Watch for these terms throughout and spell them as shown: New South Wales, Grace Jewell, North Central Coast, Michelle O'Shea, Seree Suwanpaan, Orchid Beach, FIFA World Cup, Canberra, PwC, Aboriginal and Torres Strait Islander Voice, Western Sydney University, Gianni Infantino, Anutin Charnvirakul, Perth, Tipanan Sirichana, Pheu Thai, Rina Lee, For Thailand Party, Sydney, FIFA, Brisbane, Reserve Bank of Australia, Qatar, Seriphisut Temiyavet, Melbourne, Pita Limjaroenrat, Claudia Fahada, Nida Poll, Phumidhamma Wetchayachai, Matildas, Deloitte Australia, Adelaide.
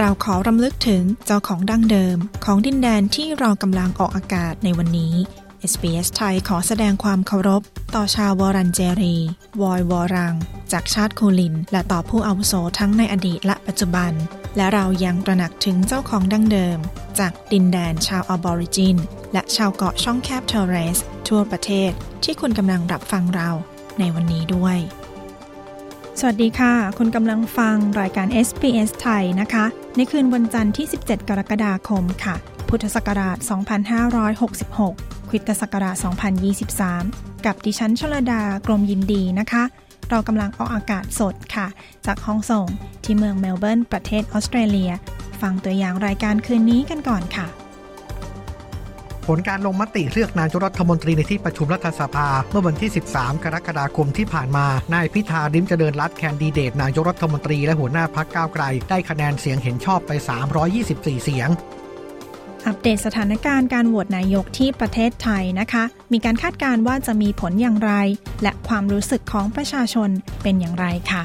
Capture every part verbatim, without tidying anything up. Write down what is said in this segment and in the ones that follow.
เราขอรำลึกถึงเจ้าของดั้งเดิมของดินแดนที่เรากำลังออกอากาศในวันนี้ เอส บี เอส ไทยขอแสดงความเคารพต่อชาววอรันเจรีวอยวอรังจากชาติโคลินและต่อผู้อาวุโสทั้งในอดีตและปัจจุบันและเรายังตระหนักถึงเจ้าของดั้งเดิมจากดินแดนชาวออบอริจินและชาวเกาะช่องแคบทอร์เรสทั่วประเทศที่คุณกำลังรับฟังเราในวันนี้ด้วยสวัสดีค่ะคุณกำลังฟังรายการ เอส บี เอส ไทยนะคะในคืนวันจันทร์ที่สิบเจ็ดกรกฎาคมค่ะพุทธศักราชสองพันห้าร้อยหกสิบหกคริสตศักราชสองพันยี่สิบสามกับดิฉันชลดากรมยินดีนะคะเรากำลังออกอากาศสดค่ะจากห้องส่งที่เมืองเมลเบิร์นประเทศออสเตรเลียฟังตัวอย่างรายการคืนนี้กันก่อนค่ะผลการลงมติเลือกนายกรัฐมนตรีในที่ประชุมรัฐสภาเมื่อวันที่สิบสามกรกฎาคมที่ผ่านมานายพิธาลิ้มเจริญรัตน์แคนดิเดตนายกรัฐมนตรีและหัวหน้าพรรคก้าวไกลได้คะแนนเสียงเห็นชอบไปสามร้อยยี่สิบสี่เสียงอัปเดตสถานการณ์การโหวตนายกที่ประเทศไทยนะคะมีการคาดการณ์ว่าจะมีผลอย่างไรและความรู้สึกของประชาชนเป็นอย่างไรค่ะ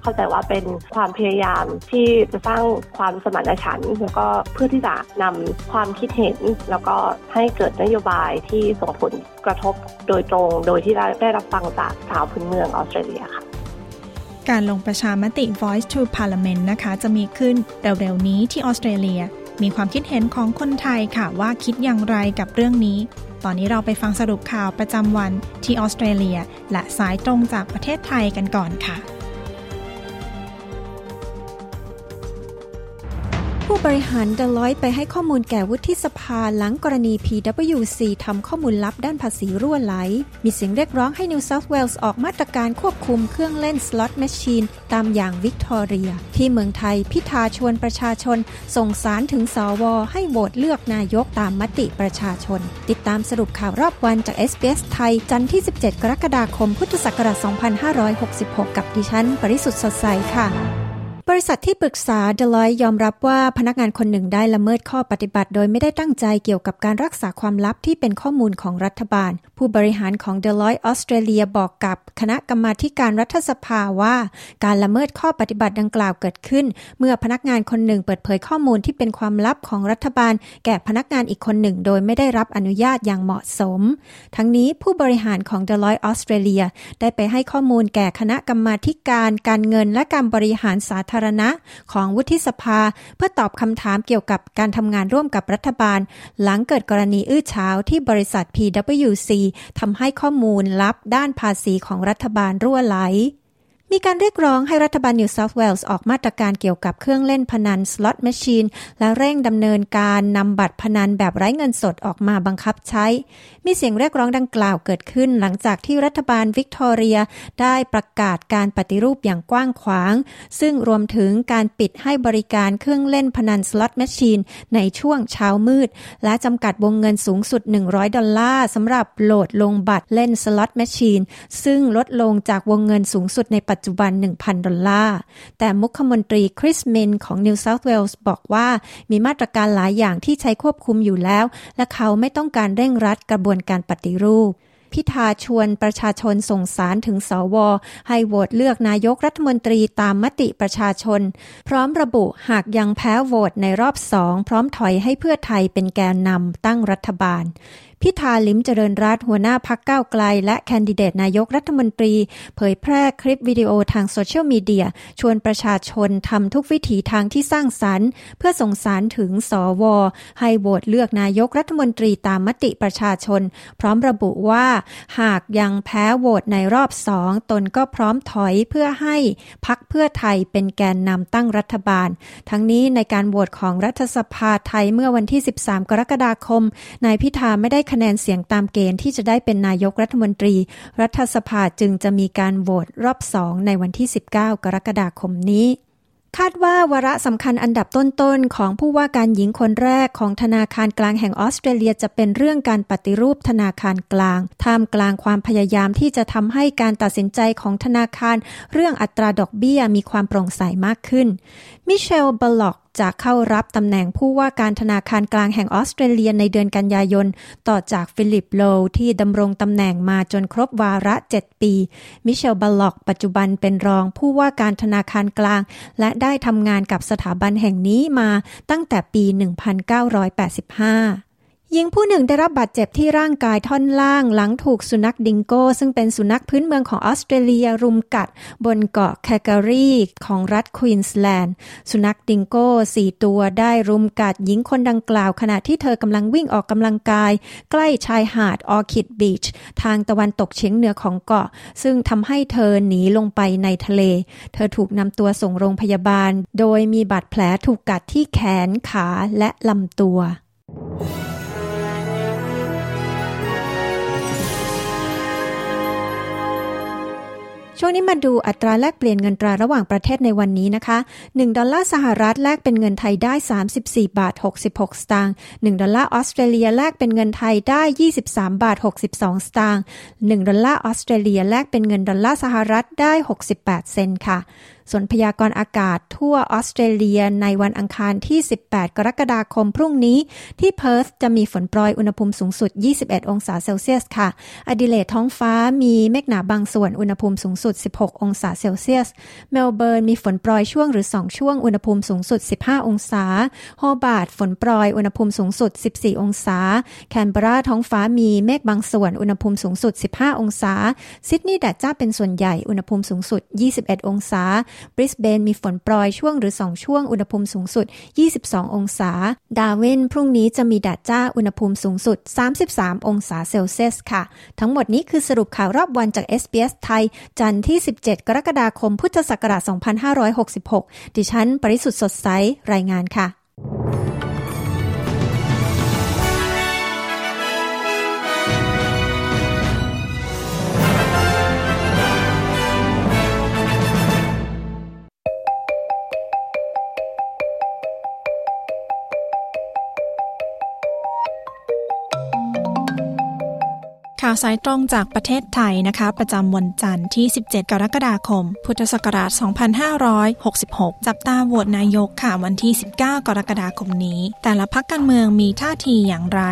เข้าใจว่าเป็นความพยายามที่จะสร้างความสมานฉันท์แล้วก็เพื่อที่จะนำความคิดเห็นแล้วก็ให้เกิดนโยบายที่ส่งผลกระทบโดยตรงโดยที่ได้รับฟังจากชาวพื้นเมืองออสเตรเลียค่ะการลงประชามติ Voice to Parliament นะคะจะมีขึ้นเร็วๆนี้ที่ออสเตรเลียมีความคิดเห็นของคนไทยค่ะว่าคิดอย่างไรกับเรื่องนี้ตอนนี้เราไปฟังสรุปข่าวประจำวันที่ออสเตรเลียและสายตรงจากประเทศไทยกันก่อนค่ะผู้บริหารเดลอยต์ไปให้ข้อมูลแก่วุฒิสภาหลังกรณี พี ดับเบิลยู ซี ทำข้อมูลลับด้านภาษีรั่วไหลมีเสียงเรียกร้องให้ New South Wales ออกมาตรการควบคุมเครื่องเล่นสล็อตแมชชีนตามอย่างวิกตอเรียที่เมืองไทยพิธาชวนประชาชนส่งสารถึงสวให้โหวตเลือกนายกตามมติประชาชนติดตามสรุปข่าวรอบวันจาก เอส บี เอส ไทยจันทร์ที่สิบเจ็ดกรกฎาคมพุทธศักราชสองพันห้าร้อยหกสิบหกกับดิฉันปริสุทธิ์สดใสค่ะบริษัทที่ปรึกษา Deloitte ยอมรับว่าพนักงานคนหนึ่งได้ละเมิดข้อปฏิบัติโดยไม่ได้ตั้งใจเกี่ยวกับการรักษาความลับที่เป็นข้อมูลของรัฐบาลผู้บริหารของ Deloitte Australia บอกกับคณะกรรมาธิการรัฐสภาว่าการละเมิดข้อปฏิบัติดังกล่าวเกิดขึ้นเมื่อพนักงานคนหนึ่งเปิดเผยข้อมูลที่เป็นความลับของรัฐบาลแก่พนักงานอีกคนหนึ่งโดยไม่ได้รับอนุญาตอย่างเหมาะสมทั้งนี้ผู้บริหารของ Deloitte Australia ได้ไปให้ข้อมูลแก่คณะกรรมาธิการการเงินและการบริหารสาธารณสุขของวุฒิสภาเพื่อตอบคำถามเกี่ยวกับการทำงานร่วมกับรัฐบาลหลังเกิดกรณีอื้อฉาวที่บริษัท พี ดับเบิลยู ซี ทำให้ข้อมูลลับด้านภาษีของรัฐบาลรั่วไหลมีการเรียกร้องให้รัฐบาล New South Wales ออกมาตรการเกี่ยวกับเครื่องเล่นพนัน Slot Machine และเร่งดำเนินการนำบัตรพนันแบบไร้เงินสดออกมาบังคับใช้มีเสียงเรียกร้องดังกล่าวเกิดขึ้นหลังจากที่รัฐบาลวิกตอเรียได้ประกาศการปฏิรูปอย่างกว้างขวางซึ่งรวมถึงการปิดให้บริการเครื่องเล่นพนัน Slot Machine ในช่วงเช้ามืดและจำกัดวงเงินสูงสุดหนึ่งร้อยดอลลาร์สำหรับโหลดลงบัตรเล่น Slot Machine ซึ่งลดลงจากวงเงินสูงสุดในปัจจุบัน หนึ่งพัน ดอลลาร์แต่มุขมนตรีคริสมินของ New South Wales บอกว่ามีมาตรการหลายอย่างที่ใช้ควบคุมอยู่แล้วและเขาไม่ต้องการเร่งรัดกระบวนการปฏิรูปพิธาชวนประชาชนส่งสารถึงสวให้โหวตเลือกนายกรัฐมนตรีตามมติประชาชนพร้อมระบุหากยังแพ้โหวตในรอบสองพร้อมถอยให้เพื่อไทยเป็นแกนนำตั้งรัฐบาลพิธาลิ้มเจริญรัตน์หัวหน้าพรรคก้าวไกลและแคนดิเดตนายกรัฐมนตรีเผยแพร่คลิปวิดีโอทางโซเชียลมีเดียชวนประชาชนทำทุกวิถีทางที่สร้างสรรค์เพื่อส่งสารถึงสวให้โหวตเลือกนายกรัฐมนตรีตามมติประชาชนพร้อมระบุว่า หากยังแพ้โหวตในรอบสองตนก็พร้อมถอยเพื่อให้พรรคเพื่อไทยเป็นแกนนำตั้งรัฐบาลทั้งนี้ในการโหวตของรัฐสภาไทยเมื่อวันที่สิบสามกรกฎาคมนายพิธาไม่ได้คะแนนเสียงตามเกณฑ์ที่จะได้เป็นนายกรัฐมนตรีรัฐสภาจึงจะมีการโหวตรอบสองในวันที่สิบเก้ากรกฎาคมนี้คาดว่าวาระสำคัญอันดับต้นๆของผู้ว่าการหญิงคนแรกของธนาคารกลางแห่งออสเตรเลียจะเป็นเรื่องการปฏิรูปธนาคารกลางท่ามกลางความพยายามที่จะทำให้การตัดสินใจของธนาคารเรื่องอัตราดอกเบี้ยมีความโปร่งใสมากขึ้นมิเชล บัลล็อกจะเข้ารับตำแหน่งผู้ว่าการธนาคารกลางแห่งออสเตรเลียในเดือนกันยายนต่อจากฟิลิป โลว์ที่ดำรงตำแหน่งมาจนครบวาระเจ็ดปีมิเชล บัลล็อกปัจจุบันเป็นรองผู้ว่าการธนาคารกลางและได้ทำงานกับสถาบันแห่งนี้มาตั้งแต่ปีหนึ่งพันเก้าร้อยแปดสิบห้าหญิงผู้หนึ่งได้รับบาดเจ็บที่ร่างกายท่อนล่างหลังถูกสุนัขดิงโก้ซึ่งเป็นสุนัขพื้นเมืองของออสเตรเลียรุมกัดบนเกาะแคการีของรัฐควีนสแลนด์สุนัขดิงโก้สี่ตัวได้รุมกัดหญิงคนดังกล่าวขณะที่เธอกำลังวิ่งออกกำลังกายใกล้ชายหาด Orchid Beach ทางตะวันตกเฉียงเหนือของเกาะซึ่งทำให้เธอหนีลงไปในทะเลเธอถูกนำตัวส่งโรงพยาบาลโดยมีบาดแผลถูกกัดที่แขนขาและลำตัวช่วงนี้มาดูอัตราแลกเปลี่ยนเงินตราระหว่างประเทศในวันนี้นะคะหนึ่งดอลลาร์สหรัฐแลกเป็นเงินไทยได้ สามสิบสี่บาทหกสิบหกสตางค์หนึ่งดอลลาร์ออสเตรเลียแลกเป็นเงินไทยได้ ยี่สิบสามบาทหกสิบสองสตางค์หนึ่งดอลลาร์ออสเตรเลียแลกเป็นเงินดอลลาร์สหรัฐได้หกสิบแปดเซ็นต์ค่ะส่วนพยากรณ์อากาศทั่วออสเตรเลียในวันอังคารที่สิบแปดกรกฎาคมพรุ่งนี้ที่เพิร์ธจะมีฝนโปรยอุณหภูมิสูงสุดยี่สิบเอ็ดองศาเซลเซียสค่ะอดิเลดท้องฟ้ามีเมฆหนาบางส่วนอุณหภูมิสูงสุดสิบหกองศาเซลเซียสเมลเบิร์นมีฝนโปรยช่วงหรือสองช่วงอุณหภูมิสูงสุดสิบห้าองศาฮอบัตฝนโปรยอุณหภูมิสูงสุดสิบสี่องศาแคนเบอร์ราท้องฟ้ามีเมฆบางส่วนอุณหภูมิสูงสุดสิบห้าองศาซิดนีย์แดดจ้าเป็นส่วนใหญ่อุณหภูมิสูงสุดยี่สิบเอ็ดองศาบริสเบนมีฝนโปรยช่วงหรือสองช่วงอุณหภูมิสูงสุดยี่สิบสององศาดาร์วินพรุ่งนี้จะมีแดดจ้าอุณหภูมิสูงสุดสามสิบสามองศาเซลเซียสค่ะทั้งหมดนี้คือสรุปข่าวรอบวันจาก เอส บี เอส ไทยจันทร์ที่สิบเจ็ดกรกฎาคมพุทธศักราชสองพันห้าร้อยหกสิบหกดิฉันปริสุทธิ์สดใสรายงานค่ะข่าวสายตรงจากประเทศไทยนะคะประจำวันจันทร์ที่สิบเจ็ดกรกฎาคมพุทธศักราชสองพันห้าร้อยหกสิบหกจับตาโหวตนายกค่ะวันที่สิบเก้ากรกฎาคมนี้แต่ละพรรคการเมืองมีท่าทีอย่างไร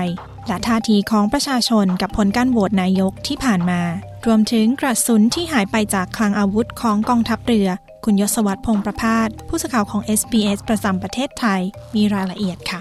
และท่าทีของประชาชนกับผลการโหวตนายกที่ผ่านมารวมถึงกระสุนที่หายไปจากคลังอาวุธของกองทัพเรือคุณยศวัฒน์พงษ์ประพาสผู้สื่อข่าวของ เอส บี เอส ประจำประเทศไทยมีรายละเอียดค่ะ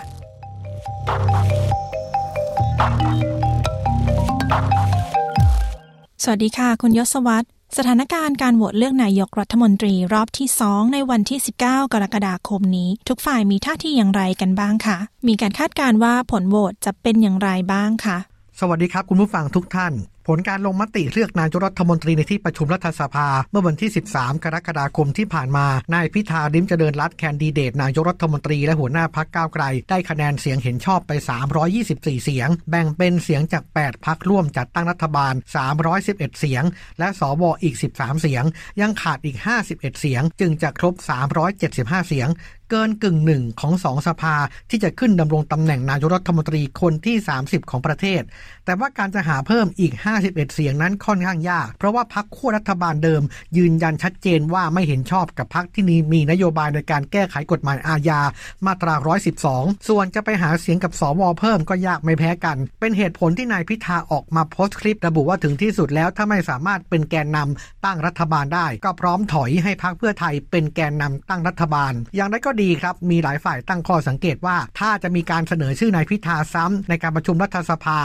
สวัสดีค่ะคุณยศวัฒน์สถานการณ์การโหวตเลือกนายกรัฐมนตรีรอบที่สองในวันที่สิบเก้ากรกฎาคมนี้ทุกฝ่ายมีท่าทีอย่างไรกันบ้างคะมีการคาดการณ์ว่าผลโหวตจะเป็นอย่างไรบ้างคะสวัสดีครับคุณผู้ฟังทุกท่านผลการลงมติเลือกนายกรัฐมนตรีในที่ประชุมรัฐสภาเมื่อวันที่สิบสามกรกฎาคมที่ผ่านมานายพิธาลิ้มเจริญรัตน์แคนดิเดตนายกรัฐมนตรีและหัวหน้าพรรคก้าวไกลได้คะแนนเสียงเห็นชอบไปสามร้อยยี่สิบสี่เสียงแบ่งเป็นเสียงจากแปดพรรคร่วมจัดตั้งรัฐบาลสามร้อยสิบเอ็ดเสียงและสวอีกสิบสามเสียงยังขาดอีกห้าสิบเอ็ดเสียงจึงจะครบสามร้อยเจ็ดสิบห้าเสียงเกินกึ่งหนึ่งของสองสภาที่จะขึ้นดำรงตำแหน่งนายกรัฐมนตรีคนที่สามสิบของประเทศแต่ว่าการจะหาเพิ่มอีกห้าสิบเอ็ดเสียงนั้นค่อนข้างยากเพราะว่าพรรคขั้วรัฐบาลเดิมยืนยันชัดเจนว่าไม่เห็นชอบกับพรรคที่มีนโยบายในการแก้ไขกฎหมายอาญามาตราหนึ่งร้อยสิบสองส่วนจะไปหาเสียงกับสวเพิ่มก็ยากไม่แพ้กันเป็นเหตุผลที่นายพิธาออกมาโพสต์คลิประบุว่าถึงที่สุดแล้วถ้าไม่สามารถเป็นแกนนำตั้งรัฐบาลได้ก็พร้อมถอยให้พรรคเพื่อไทยเป็นแกนนำตั้งรัฐบาลอย่างไรก็ดีครับมีหลายฝ่ายตั้งข้อสังเกตว่าถ้าจะมีการเสนอชื่อนายพิธาซ้ำในการประชุมรัฐสภา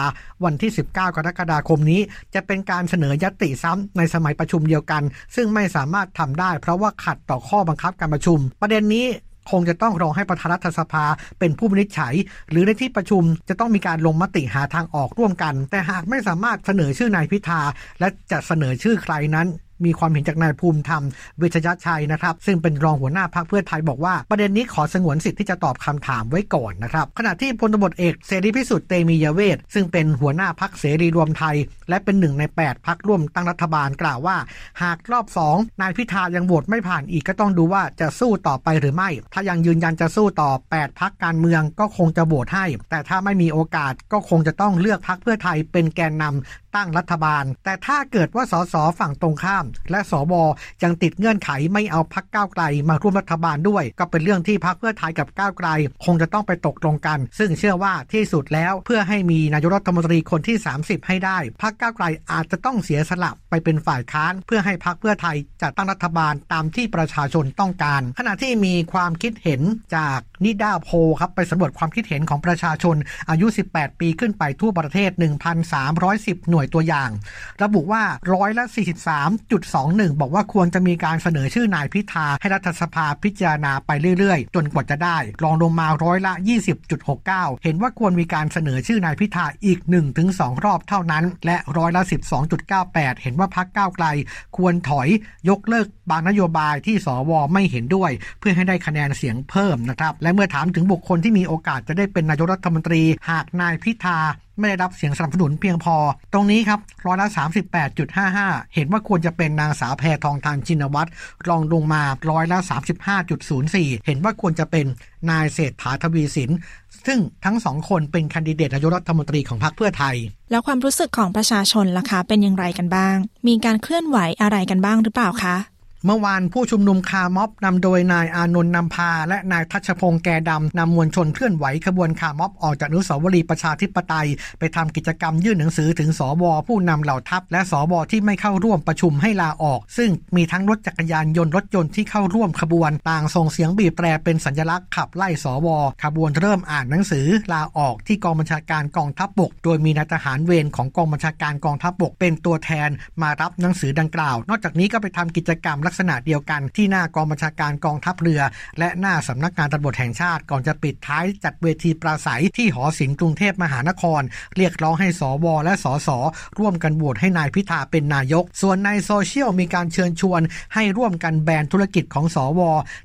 วันที่สิบเก้ากรกฎาคมนี้จะเป็นการเสนอญัตติซ้ำในสมัยประชุมเดียวกันซึ่งไม่สามารถทำได้เพราะว่าขัดต่อข้อบังคับการประชุมประเด็นนี้ คงจะต้องรอให้ประธานรัฐสภาเป็นผู้วินิจฉัยหรือในที่ประชุมจะต้องมีการลงมติหาทางออกร่วมกันแต่หากไม่สามารถเสนอชื่อนายพิธาและจะเสนอชื่อใครนั้นมีความเห็นจากนายภูมิธรรมเวชยชัยนะครับซึ่งเป็นรองหัวหน้าพรรคเพื่อไทยบอกว่าประเด็นนี้ขอสงวนสิทธิ์ที่จะตอบคำถามไว้ก่อนนะครับขณะที่พลตบเอกเสรีพิสุทธิ์เตมียเวทซึ่งเป็นหัวหน้าพรรคเสรีรวมไทยและเป็นหนึ่งในแปดพรรคร่วมตั้งรัฐบาลกล่าวว่าหากรอบสองนายพิธายังโหวตไม่ผ่านอีกก็ต้องดูว่าจะสู้ต่อไปหรือไม่ถ้ายังยืนยันจะสู้ต่อแปดพรรคการเมืองก็คงจะโหวตให้แต่ถ้าไม่มีโอกาสก็คงจะต้องเลือกพรรคเพื่อไทยเป็นแกนนำตั้งรัฐบาลแต่ถ้าเกิดว่าสสฝั่งตรงข้ามและสวยังติดเงื่อนไขไม่เอาพรรคก้าวไกลมาร่วมรัฐบาลด้วยก็เป็นเรื่องที่พรรคเพื่อไทยกับก้าวไกลคงจะต้องไปตกลงกันซึ่งเชื่อว่าที่สุดแล้วเพื่อให้มีนายกรัฐมนตรีคนที่สามสิบให้ได้พรรคก้าวไกลอาจจะต้องเสียสละไปเป็นฝ่ายค้านเพื่อให้พรรคเพื่อไทยจัดตั้งรัฐบาลตามที่ประชาชนต้องการขณะที่มีความคิดเห็นจากนิดาโพครับไปสำรวจความคิดเห็นของประชาชนอายุสิบแปดปีขึ้นไปทั่วประเทศ หนึ่งพันสามร้อยสิบ หน่วยตัวอย่างระบุว่าร้อยละ สี่สิบสามจุดสองเอ็ด บอกว่าควรจะมีการเสนอชื่อนายพิธาให้รัฐสภาพิจารณาไปเรื่อยๆจนกว่าจะได้รองลงมาร้อยละ ยี่สิบจุดหกเก้า เห็นว่าควรมีการเสนอชื่อนายพิธาอีก หนึ่งถึงสอง รอบเท่านั้นและร้อยละ สิบสองจุดเก้าแปด เห็นว่าพรรคก้าวไกลควรถอยยกเลิกบางนโยบายที่สวไม่เห็นด้วยเพื่อให้ได้คะแนนเสียงเพิ่มนะครับและเมื่อถามถึงบุคคลที่มีโอกาสจะได้เป็นนายกรัฐมนตรีหากนายพิธาไม่ได้รับเสียงสนับสนุนเพียงพอตรงนี้ครับร้อยละ สามสิบแปดจุดห้าห้า เห็นว่าควรจะเป็นนางสาวแพทองธารชินวัตรรองลงมาร้อยละ สามสิบห้าจุดศูนย์สี่ เห็นว่าควรจะเป็นนายเศรษฐาทวีสินซึ่งทั้งสองคนเป็นแคนดิเดตนายกรัฐมนตรีของพรรคเพื่อไทยแล้วความรู้สึกของประชาชนล่ะคะเป็นอย่างไรกันบ้างมีการเคลื่อนไหวอะไรกันบ้างหรือเปล่าคะเมื่อวานผู้ชุมนุมคาร์ม็อบนำโดยนายอานนท์นำพาและนายทัชพงษ์แกดำนำมวลชนเคลื่อนไหวขบวนคาร์ม็อบออกจากอนุสาวรีย์ประชาธิปไตยไปทำกิจกรรมยื่นหนังสือถึงสวผู้นำเหล่าทัพและสวที่ไม่เข้าร่วมประชุมให้ลาออกซึ่งมีทั้งรถจักรยานยนต์รถยนต์ที่เข้าร่วมขบวนต่างส่งเสียงบีบแตรเป็นสัญลักษณ์ขับไล่สวขบวนเริ่มอ่านหนังสือลาออกที่กองบัญชาการกองทัพบกโดยมีนายทหารเวรของกองบัญชาการกองทัพบกเป็นตัวแทนมารับหนังสือดังกล่าวนอกจากนี้ก็ไปทำกิจกรรมลักษณะเดียวกันที่หน้ากองบัญชาการกองทัพเรือและหน้าสำนักงานตำรวจแห่งชาติก่อนจะปิดท้ายจัดเวทีปราศัยที่หอศิลป์กรุงเทพมหานครเรียกร้องให้สวและสสร่วมกันโหวตให้นายพิธาเป็นนายกส่วนในโซเชียลมีการเชิญชวนให้ร่วมกันแบนธุรกิจของสว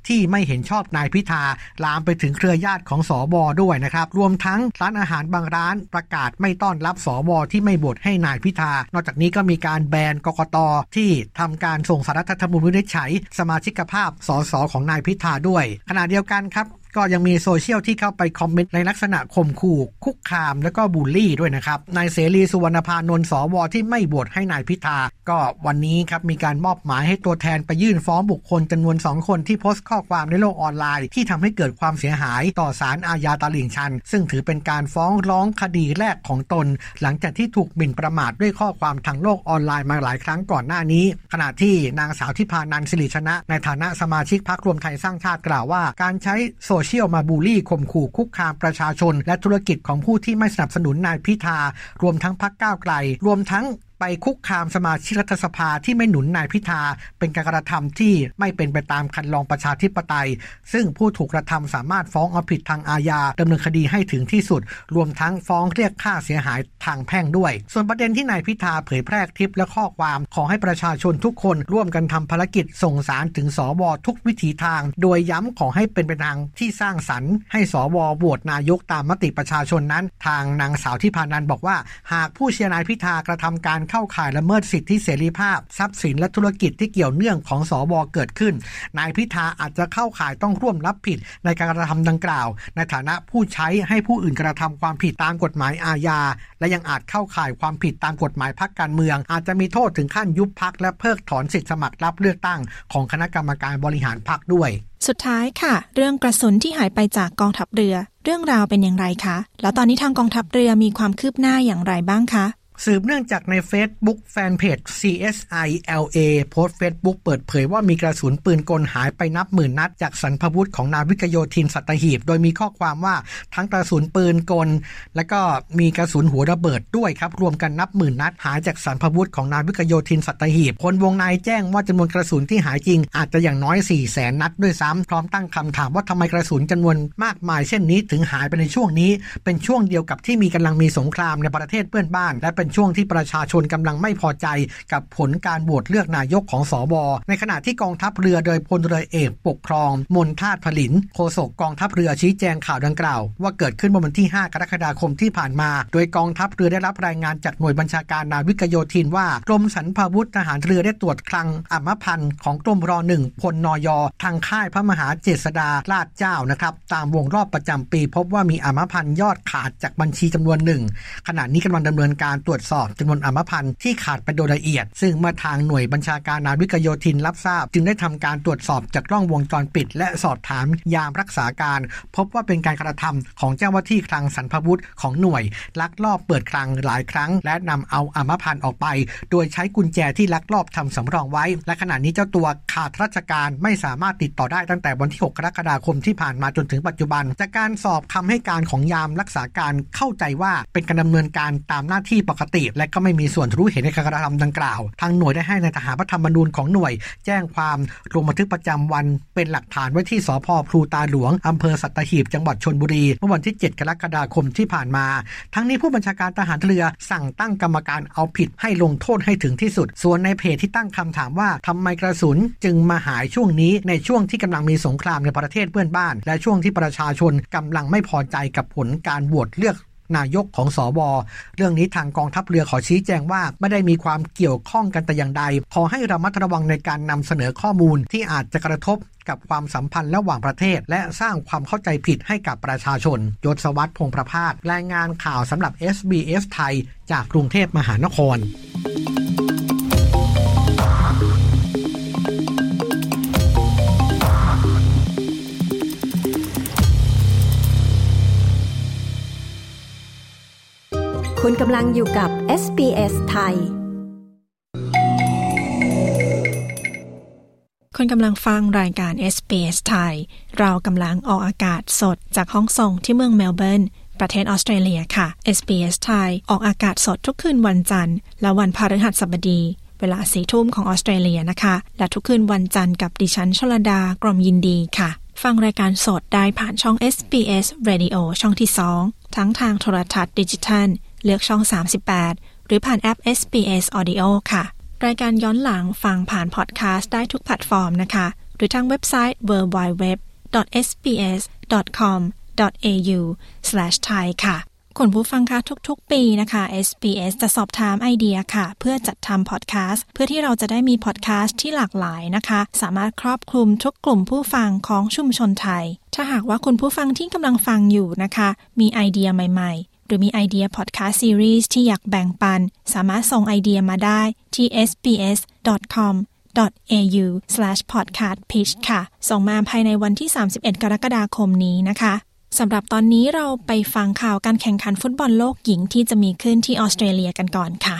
ที่ไม่เห็นชอบนายพิธาลามไปถึงเครือญาติของสวด้วยนะครับรวมทั้งร้านอาหารบางร้านประกาศไม่ต้อนรับสวที่ไม่โหวตให้นายพิธานอกจากนี้ก็มีการแบนกกต.ที่ทำการส่งสารรัฐธรรมนูญได้ใช้สมาชิกภาพสสของนายพิธาด้วยขณะเดียวกันครับก็ยังมีโซเชียลที่เข้าไปคอมเมนต์ในลักษณะข่มขู่คุกคามและก็บูลลี่ด้วยนะครับนายเสรีสุวรรณพานนท์สวที่ไม่โหวตให้นายพิธาก็วันนี้ครับมีการมอบหมายให้ตัวแทนไปยื่นฟ้องบุคคลจำนวนสองคนที่โพสต์ข้อความในโลกออนไลน์ที่ทำให้เกิดความเสียหายต่อศาลอาญาตลิ่งชันซึ่งถือเป็นการฟ้องร้องคดีแรกของตนหลังจากที่ถูกหมิ่นประมาทด้วยข้อความทางโลกออนไลน์มาหลายครั้งก่อนหน้านี้ขณะที่นางสาวทิพานันท์สิริชนะในฐานะสมาชิกพรรครวมไทยสร้างชาติกล่าวว่าการใช้โซเชียลมาบูลลี่ข่มขู่คุกคามประชาชนและธุรกิจของผู้ที่ไม่สนับสนุนนายพิธารวมทั้งพรรคก้าวไกลรวมทั้งไปคุกคามสมาชิกรัฐสภาที่ไม่หนุนนายพิธาเป็นการกระทำที่ไม่เป็นไปตามคันลองประชาธิปไตยซึ่งผู้ถูกกระทำสามารถฟ้องเอาผิดทางอาญาดำเนินคดีให้ถึงที่สุดรวมทั้งฟ้องเรียกค่าเสียหายทางแพ่งด้วยส่วนประเด็นที่นายพิธาเผยแพร่คลิปและข้อความขอให้ประชาชนทุกคนร่วมกันทำภารกิจส่งสารถึงสวทุกวิถีทางโดยย้ำขอให้เป็นไปทางที่สร้างสรรค์ให้สวโหวตนายกตามมติประชาชนนั้นทางนางสาวทิพานันท์บอกว่าหากผู้เชียร์นายพิธากระทำการเข้าข่ายละเมิดสิทธิเสรีภาพทรัพย์สินและธุรกิจที่เกี่ยวเนื่องของสวเกิดขึ้นนายพิธาอาจจะเข้าข่ายต้องร่วมรับผิดในการกระทำดังกล่าวในฐานะผู้ใช้ให้ผู้อื่นกระทำความผิดตามกฎหมายอาญาและยังอาจเข้าข่ายความผิดตามกฎหมายพรรคการเมืองอาจจะมีโทษถึงขั้นยุบพรรคและเพิกถอนสิทธิสมัครรับเลือกตั้งของคณะกรรมการบริหารพรรคด้วยสุดท้ายค่ะเรื่องกระสุนที่หายไปจากกองทัพเรือเรื่องราวเป็นอย่างไรคะแล้วตอนนี้ทางกองทัพเรือมีความคืบหน้าอย่างไรบ้างคะ สืบเนื่องจากใน Facebook แฟนเพจ ซี เอส ไอ แอล เอ โพสต์ Facebook เปิดเผยว่ามีกระสุนปืนกลหายไปนับหมื่นนัดจากสันพวุธของนาวิกโยธินสัตหีบโดยมีข้อความว่าทั้งกระสุนปืนกลและก็มีกระสุนหัวระเบิดด้วยครับรวมกันนับหมื่นนัดหายจากสันพวุธของนาวิกโยธินสัตหีบคนวงในแจ้งว่าจำนวนกระสุนที่หายจริงอาจจะอย่างน้อย สี่แสน นัดด้วยซ้ำพร้อมตั้งคำถามว่าทำไมกระสุนจำนวนมากมายเช่นนี้ถึงหายไปในช่วงนี้เป็นช่วงเดียวกับที่มีกำลังมีสงครามในประเทศเพื่อนบ้านและเป็นช่วงที่ประชาชนกำลังไม่พอใจกับผลการโหวตเลือกนายกของสวในขณะที่กองทัพเรือโดยพลเรือเอกปกครองมนทาตผลินโฆษกกองทัพเรือชี้แจงข่าวดังกล่าวว่าเกิดขึ้นเมื่อวันที่ห้ากรกฎาคมที่ผ่านมาโดยกองทัพเรือได้รับรายงานจากหน่วยบัญชาการนาวิกโยธินว่ากรมสรรพาวุธทหารเรือได้ตรวจคลังอัมพรรณของกรมร.หนึ่ง พลนย.ทางค่ายพระมหาเจษฎาลาดเจ้านะครับตามวงรอบประจำปีพบว่ามีอัมพรรณยอดขาดจากบัญชีจำนวนหนึ่งขณะนี้กำลังดำเนินการตรวจสอบจำนวนอัมพรรณที่ขาดไปโดยละเอียดซึ่งเมื่อทางหน่วยบัญชาการนาวิกโยธินรับทราบจึงได้ทำการตรวจสอบจากกล้องวงจรปิดและสอบถามยามรักษาการพบว่าเป็นการกระทำของเจ้าหน้าที่คลังสรรพาวุธของหน่วยลักลอบเปิดคลังหลายครั้งและนำเอาอัมพรรณออกไปโดยใช้กุญแจที่ลักลอบทำสำรองไว้และขณะนี้เจ้าตัวขาดราชการไม่สามารถติดต่อได้ตั้งแต่วันที่หกกรกฎาคมที่ผ่านมาจนถึงปัจจุบันจากการสอบคำให้การของยามรักษาการเข้าใจว่าเป็นการดำเนินการตามหน้าที่ปกติและก็ไม่มีส่วนรู้เห็นในการกระทำดังกล่าวทางหน่วยได้ให้นายทหารพระธรรมนูญของหน่วยแจ้งความลงบันทึกประจำวันเป็นหลักฐานไว้ที่สภ.พลูตาหลวงอำเภอสัตหีบจังหวัดชลบุรีเมื่อวันที่เจ็ดกรกฎาคมที่ผ่านมาทั้งนี้ผู้บัญชาการทหารเรือสั่งตั้งกรรมการเอาผิดให้ลงโทษให้ถึงที่สุดส่วนในเพจที่ตั้งคำถามว่าทำไมกระสุนจึงมาหายช่วงนี้ในช่วงที่กำลังมีสงครามในประเทศเพื่อนบ้านและช่วงที่ประชาชนกำลังไม่พอใจกับผลการโหวตเลือกนายกของสวเรื่องนี้ทางกองทัพเรือขอชี้แจงว่าไม่ได้มีความเกี่ยวข้องกันแต่อย่างใดขอให้ระมัดระวังในการนำเสนอข้อมูลที่อาจจะกระทบกับความสัมพันธ์ระหว่างประเทศและสร้างความเข้าใจผิดให้กับประชาชนยศวัฒน์พงษ์ประภาสรายงานข่าวสำหรับ เอส บี เอส ไทยจากกรุงเทพมหานครคุณกำลังอยู่กับ เอส บี เอส ไทยคุณกำลังฟังรายการ เอส บี เอส ไทยเรากำลังออกอากาศสดจากห้องส่งที่เมืองเมลเบิร์นประเทศออสเตรเลียค่ะ เอส บี เอส ไทยออกอากาศสดทุกคืนวันจันทร์และวันพฤหัสบดีเวลาสี่ทุ่มของออสเตรเลียนะคะและทุกคืนวันจันทร์กับดิฉันชลดากรมยินดีค่ะฟังรายการสดได้ผ่านช่อง เอส บี เอส Radio ช่องที่สองทั้งทางโทรทัศน์ดิจิทัลเลือกช่องสามสิบแปดหรือผ่านแอป เอส บี เอส Audio ค่ะรายการย้อนหลังฟังผ่านพอดคาสต์ได้ทุกแพลตฟอร์มนะคะหรือทางเว็บไซต์ ดับเบิลยู ดับเบิลยู ดับเบิลยู ดอท เอส บี เอส ดอท คอม ดอท เอ ยู สแลช ไทย ค่ะคุณผู้ฟังคะทุกๆปีนะคะ เอส บี เอส จะสอบถามไอเดียค่ะเพื่อจัดทำพอดคาสต์เพื่อที่เราจะได้มีพอดคาสต์ที่หลากหลายนะคะสามารถครอบคลุมทุกกลุ่มผู้ฟังของชุมชนไทยถ้าหากว่าคุณผู้ฟังที่กำลังฟังอยู่นะคะมีไอเดียใหม่ๆหรือมีไอเดียพอดคาสต์ซีรีส์ที่อยากแบ่งปันสามารถส่งไอเดียมาได้ที่ เอส บี เอส ดอท คอม ดอท เอ ยู สแลช พอดคาสต์ พีช ค่ะส่งมาภายในวันที่สามสิบเอ็ดกรกฎาคมนี้นะคะสำหรับตอนนี้เราไปฟังข่าวการแข่งขันฟุตบอลโลกหญิงที่จะมีขึ้นที่ออสเตรเลียกันก่อนค่ะ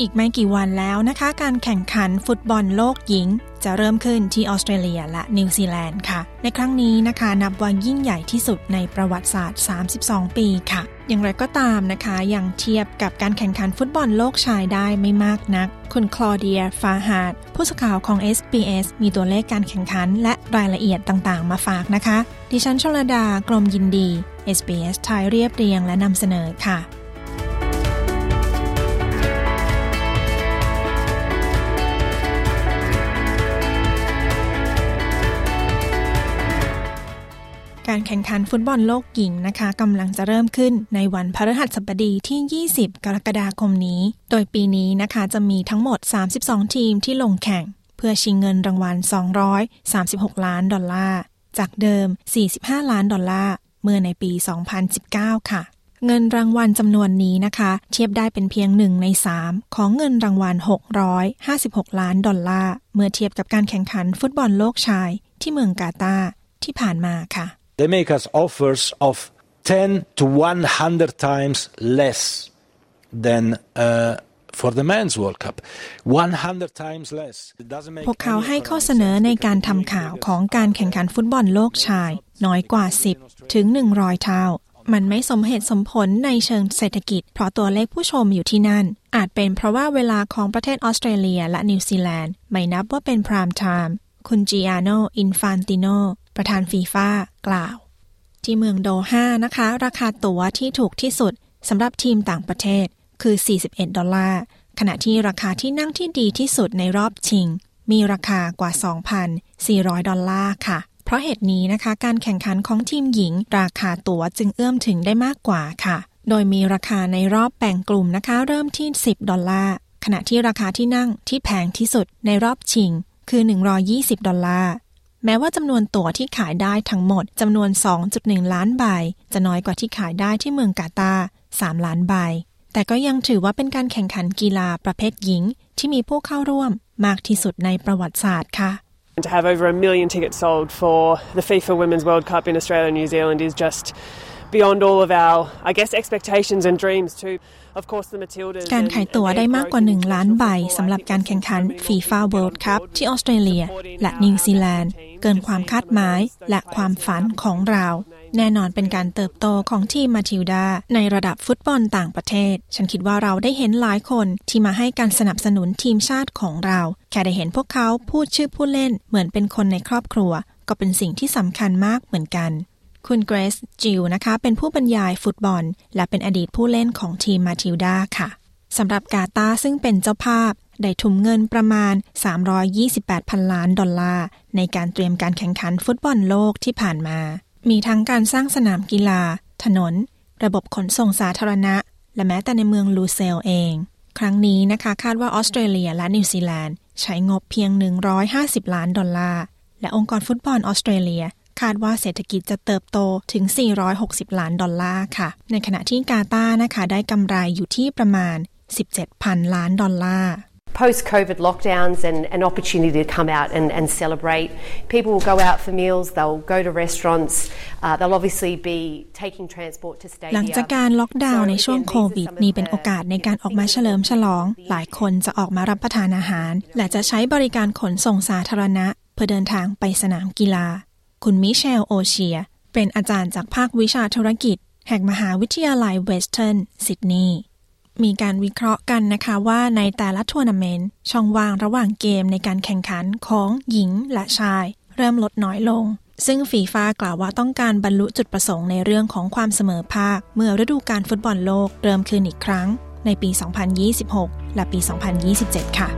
อีกไม่กี่วันแล้วนะคะการแข่งขันฟุตบอลโลกหญิงจะเริ่มขึ้นที่ออสเตรเลียและนิวซีแลนด์ค่ะในครั้งนี้นะคะนับว่ายิ่งใหญ่ที่สุดในประวัติศาสตร์สามสิบสองปีค่ะอย่างไรก็ตามนะคะยังเทียบกับการแข่งขันฟุตบอลโลกชายได้ไม่มากนักคุณคลอเดียฟาฮาดผู้สื่อข่าวของ เอส บี เอส มีตัวเลขการแข่งขันและรายละเอียดต่างๆมาฝากนะคะดิฉันชลดากรมยินดี เอส บี เอส ไทยเรียบเรียงและนำเสนอค่ะการแข่งขันฟุตบอลโลกหญิงนะคะกำลังจะเริ่มขึ้นในวันพฤหัสบดีที่ยี่สิบกรกฎาคมนี้โดยปีนี้นะคะจะมีทั้งหมดสามสิบสองทีมที่ลงแข่งเพื่อชิงเงินรางวัลสองร้อยสามสิบหกล้านดอลลาร์จากเดิมสี่สิบห้าล้านดอลลาร์เมื่อในปีสองพันสิบเก้าค่ะเงินรางวัลจำนวนนี้นะคะเทียบได้เป็นเพียงหนึ่งในสามของเงินรางวัลหกร้อยห้าสิบหกล้านดอลลาร์เมื่อเทียบกับการแข่งขันฟุตบอลโลกชายที่เมืองกาตา ที่ผ่านมาค่ะ They make us offers of ten to one hundred times less than uh, for the men's World Cup. one hundred times less. พวกเขาให้ข้อเสนอในการทำข่าวของการแข่งขันฟุตบอลโลกชายน้อยกว่าสิบถึงหนึ่งร้อยเท่ามันไม่สมเหตุสมผลในเชิงเศรษฐกิจเพราะตัวเลขผู้ชมอยู่ที่นั่นอาจเป็นเพราะว่าเวลาของประเทศออสเตรเลียและนิวซีแลนด์ไม่นับว่าเป็นไพร์ไทม์คุณ Gianni Infantino ประธาน FIFA กล่าวที่เมืองโดฮานะคะราคาตั๋วที่ถูกที่สุดสำหรับทีมต่างประเทศคือสี่สิบเอ็ดดอลลาร์ขณะที่ราคาที่นั่งที่ดีที่สุดในรอบชิงมีราคากว่า สองพันสี่ร้อยดอลลาร์ค่ะเพราะเหตุนี้นะคะการแข่งขันของทีมหญิงราคาตั๋วจึงเอื้อมถึงได้มากกว่าค่ะโดยมีราคาในรอบแบ่งกลุ่มนะคะเริ่มที่สิบดอลลาร์ขณะที่ราคาที่นั่งที่แพงที่สุดในรอบชิงคือหนึ่งร้อยยี่สิบดอลลาร์แม้ว่าจำนวนตั๋วที่ขายได้ทั้งหมดจำนวน สองจุดหนึ่งล้านใบจะน้อยกว่าที่ขายได้ที่เมืองกาตาร์สามล้านใบแต่ก็ยังถือว่าเป็นการแข่งขันกีฬาประเภทหญิงที่มีผู้เข้าร่วมมากที่สุดในประวัติศาสตร์ค่ะTo have over a million tickets sold for the FIFA Women's World Cup in Australia and New Zealand is just beyond all of our, I guess, expectations and dreams too. Of course, the Matildas. การขายตั๋วได้มากกว่าหนึ่งล้านใบสำหรับการแข่งขัน FIFA World Cup ที่ออสเตรเลียและนิวซีแลนด์เกินความคาดหมายและความฝันของเราแน่นอนเป็นการเติบโตของทีมมาทิลดาในระดับฟุตบอลต่างประเทศฉันคิดว่าเราได้เห็นหลายคนที่มาให้การสนับสนุนทีมชาติของเราแค่ได้เห็นพวกเขาพูดชื่อผู้เล่นเหมือนเป็นคนในครอบครัวก็เป็นสิ่งที่สำคัญมากเหมือนกันคุณเกรซจิวนะคะเป็นผู้บรรยายฟุตบอลและเป็นอดีตผู้เล่นของทีมมาทิลดาค่ะสำหรับกาตาร์ซึ่งเป็นเจ้าภาพได้ทุ่มเงินประมาณ สามร้อยยี่สิบแปดพันล้านดอลลาร์ในการเตรียมการแข่งขันฟุตบอลโลกที่ผ่านมามีทั้งการสร้างสนามกีฬาถนนระบบขนส่งสาธารณะและแม้แต่ในเมืองลูเซลเองครั้งนี้นะคะคาดว่าออสเตรเลียและนิวซีแลนด์ใช้งบเพียงหนึ่งร้อยห้าสิบล้านดอลลาร์และองค์กรฟุตบอลออสเตรเลียคาดว่าเศรษฐกิจจะเติบโตถึงสี่ร้อยหกสิบล้านดอลลาร์ค่ะในขณะที่กาตาร์นะคะได้กำไรอยู่ที่ประมาณ สิบเจ็ดพันล้านดอลลาร์Post-COVID lockdowns and an opportunity to come out and, and celebrate. People will go out for meals, they'll go to restaurants, uh, they'll obviously be taking transport to stadia. หลังจากการล็อกดาวน์ในช่วงโควิดนี่เป็นโอกาสในการออกมาเฉลิมฉลองหลายคนจะออกมารับประทานอาหารและจะใช้บริการขนส่งสาธารณะเพื่อเดินทางไปสนามกีฬาคุณมิเชลโอเชียเป็นอาจารย์จากภาควิชาธุรกิจแห่งมหาวิทยาลัยเวสเทิร์นซิดนีย์มีการวิเคราะห์กันนะคะว่าในแต่ละทัวร์นาเมนต์ช่องว่างระหว่างเกมในการแข่งขันของหญิงและชายเริ่มลดน้อยลงซึ่งฟีฟ่ากล่าวว่าต้องการบรรลุจุดประสงค์ในเรื่องของความเสมอภาคเมื่อฤดูกาลฟุตบอลโลกเริ่มขึ้นอีกครั้งในปีสองพันยี่สิบหกและปีสองพันยี่สิบเจ็ดค่ะ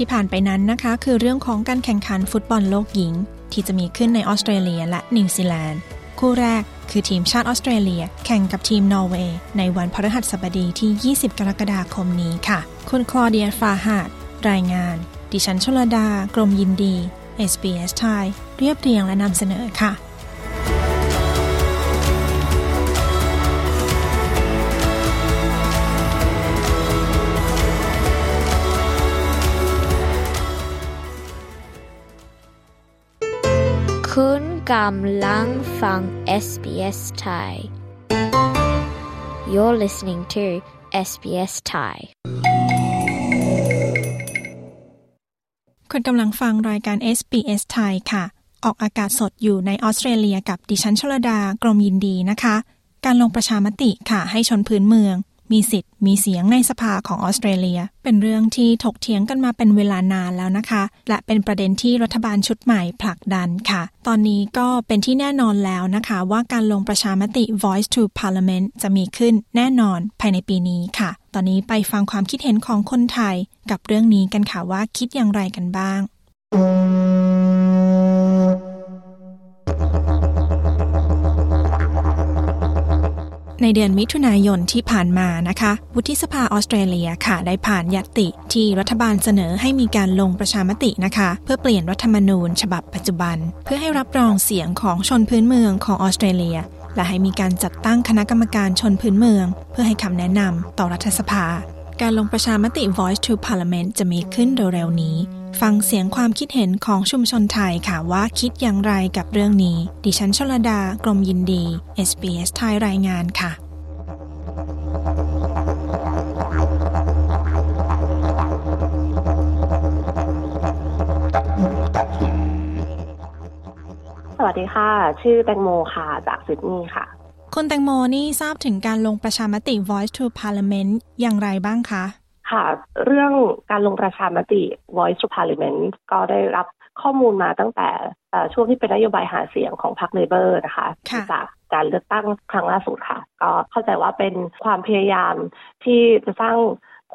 ที่ผ่านไปนั้นนะคะคือเรื่องของการแข่งขันฟุตบอลโลกหญิงที่จะมีขึ้นในออสเตรเลียและนิวซีแลนด์คู่แรกคือทีมชาติออสเตรเลียแข่งกับทีมนอร์เวย์ในวันพฤหัสบดีที่ยี่สิบกรกฎาคมนี้ค่ะคุณคลอเดียฟาฮาดรายงานดิฉันชลดากรมยินดี เอส บี เอส ไทยเรียบเรียงและนำเสนอค่ะคุณกำลังฟัง เอส บี เอส Thai You're listening to เอส บี เอส Thai คุณกำลังฟังรายการ เอส บี เอส Thai ค่ะออกอากาศสดอยู่ในออสเตรเลียกับดิฉันชลดากรมยินดีนะคะการลงประชามติค่ะให้ชนพื้นเมืองมีสิทธิ์มีเสียงในสภาของออสเตรเลียเป็นเรื่องที่ถกเถียงกันมาเป็นเวลานานแล้วนะคะและเป็นประเด็นที่รัฐบาลชุดใหม่ผลักดันค่ะตอนนี้ก็เป็นที่แน่นอนแล้วนะคะว่าการลงประชามติ Voice to Parliament จะมีขึ้นแน่นอนภายในปีนี้ค่ะตอนนี้ไปฟังความคิดเห็นของคนไทยกับเรื่องนี้กันค่ะว่าคิดอย่างไรกันบ้างในเดือนมิถุนายนที่ผ่านมานะคะวุฒิสภาออสเตรเลียค่ะได้ผ่านญัตติที่รัฐบาลเสนอให้มีการลงประชามตินะคะเพื่อเปลี่ยนรัฐธรรมนูญฉบับปัจจุบันเพื่อให้รับรองเสียงของชนพื้นเมืองของออสเตรเลีย และให้มีการจัดตั้งคณะกรรมการชนพื้นเมืองเพื่อให้คำแนะนำต่อรัฐสภาการลงประชามติ Voice to Parliament จะมีขึ้นเร็วๆนี้ฟังเสียงความคิดเห็นของชุมชนไทยค่ะว่าคิดอย่างไรกับเรื่องนี้ดิฉันชลดากรมยินดี เอส บี เอส ไทยรายงานค่ะสวัสดีค่ะชื่อแตงโมค่ะจากซิดนีย์ค่ะคุณแตงโมนี่ทราบถึงการลงประชามติ Voice to Parliament อย่างไรบ้างคะค่ะเรื่องการลงประชามติ Voice to Parliament ก็ได้รับข้อมูลมาตั้งแต่ช่วงที่เป็นนโยบายหาเสียงของพรรคเลเบอร์นะคะจากการเลือกตั้งครั้งล่าสุดค่ะก็เข้าใจว่าเป็นความพยายามที่จะสร้าง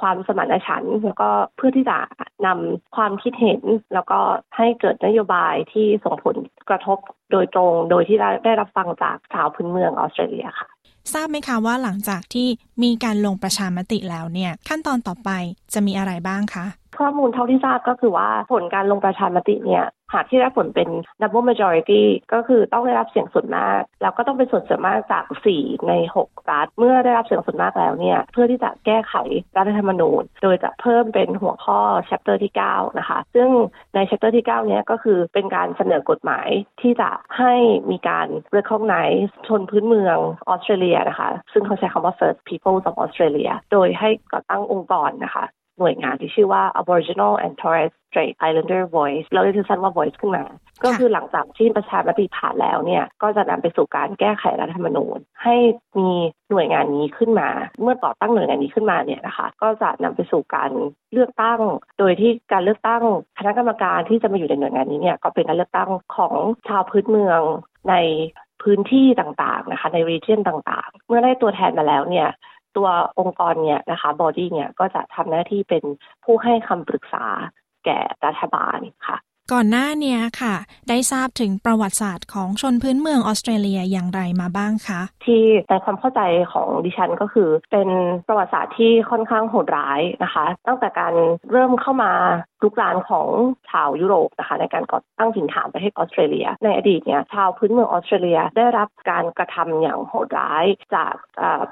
ความสมานฉันท์แล้วก็เพื่อที่จะนำความคิดเห็นแล้วก็ให้เกิดนโยบายที่ส่งผลกระทบโดยตรงโดยที่ได้รับฟังจากชาวพื้นเมืองออสเตรเลียค่ะทราบไหมคะว่าหลังจากที่มีการลงประชามติแล้วเนี่ยขั้นตอนต่อไปจะมีอะไรบ้างคะข้อมูลเท่าที่ทราบก็คือว่าผลการลงประชามติเนี่ยหากที่ได้ผลเป็น double majority ก็คือต้องได้รับเสียงส่วนมากแล้วก็ต้องเป็นส่วนส่วนมากจากสี่ในหกรัฐเมื่อได้รับเสียงส่วนมากแล้วเนี่ยเพื่อที่จะแก้ไขรัฐธรรมนูญโดยจะเพิ่มเป็นหัวข้อ chapter ที่เก้านะคะซึ่งใน chapter ที่เก้าเนี่ยก็คือเป็นการเสนอกฎหมายที่จะให้มีการ recognize ชนพื้นเมืองออสเตรเลียนะคะซึ่งเขาใช้คำว่า first peoples of Australia โดยให้ก่อตั้งองค์กรนะคะหน่วยงานที่ชื่อว่า Aboriginal and Torres Strait Islander Voice เราเรียกสั้นว่า Voice ขึ้นมาก็คือหลังจากที่ประชามติผ่านแล้วเนี่ยก็จะนำไปสู่การแก้ไขรัฐธรรมนูญให้มีหน่วยงานนี้ขึ้นมาเมื่อต่อตั้งหน่วยงานนี้ขึ้นมาเนี่ยนะคะก็จะนำไปสู่การเลือกตั้งโดยที่การเลือกตั้งคณะกรรมการที่จะมาอยู่ในหน่วยงานนี้เนี่ยก็เป็นการเลือกตั้งของชาวพื้นเมืองในพื้นที่ต่างๆนะคะใน region ต่างๆเมื่อได้ตัวแทนมาแล้วเนี่ยตัวองค์กรเนี่ยนะคะบอดี้เนี่ยก็จะทำหน้าที่เป็นผู้ให้คำปรึกษาแก่รัฐบาลค่ะก่อนหน้านี้ค่ะได้ทราบถึงประวัติศาสตร์ของชนพื้นเมืองออสเตรเลียอย่างไรมาบ้างคะที่ในความเข้าใจของดิฉันก็คือเป็นประวัติศาสตร์ที่ค่อนข้างโหดร้ายนะคะตั้งแต่การเริ่มเข้ามาลุกลามของชาวยุโรปนะคะในการก่อตั้งถิ่นฐานประเทศออสเตรเลียในอดีตเนี่ยชาวพื้นเมืองออสเตรเลียได้รับการกระทำอย่างโหดร้ายจาก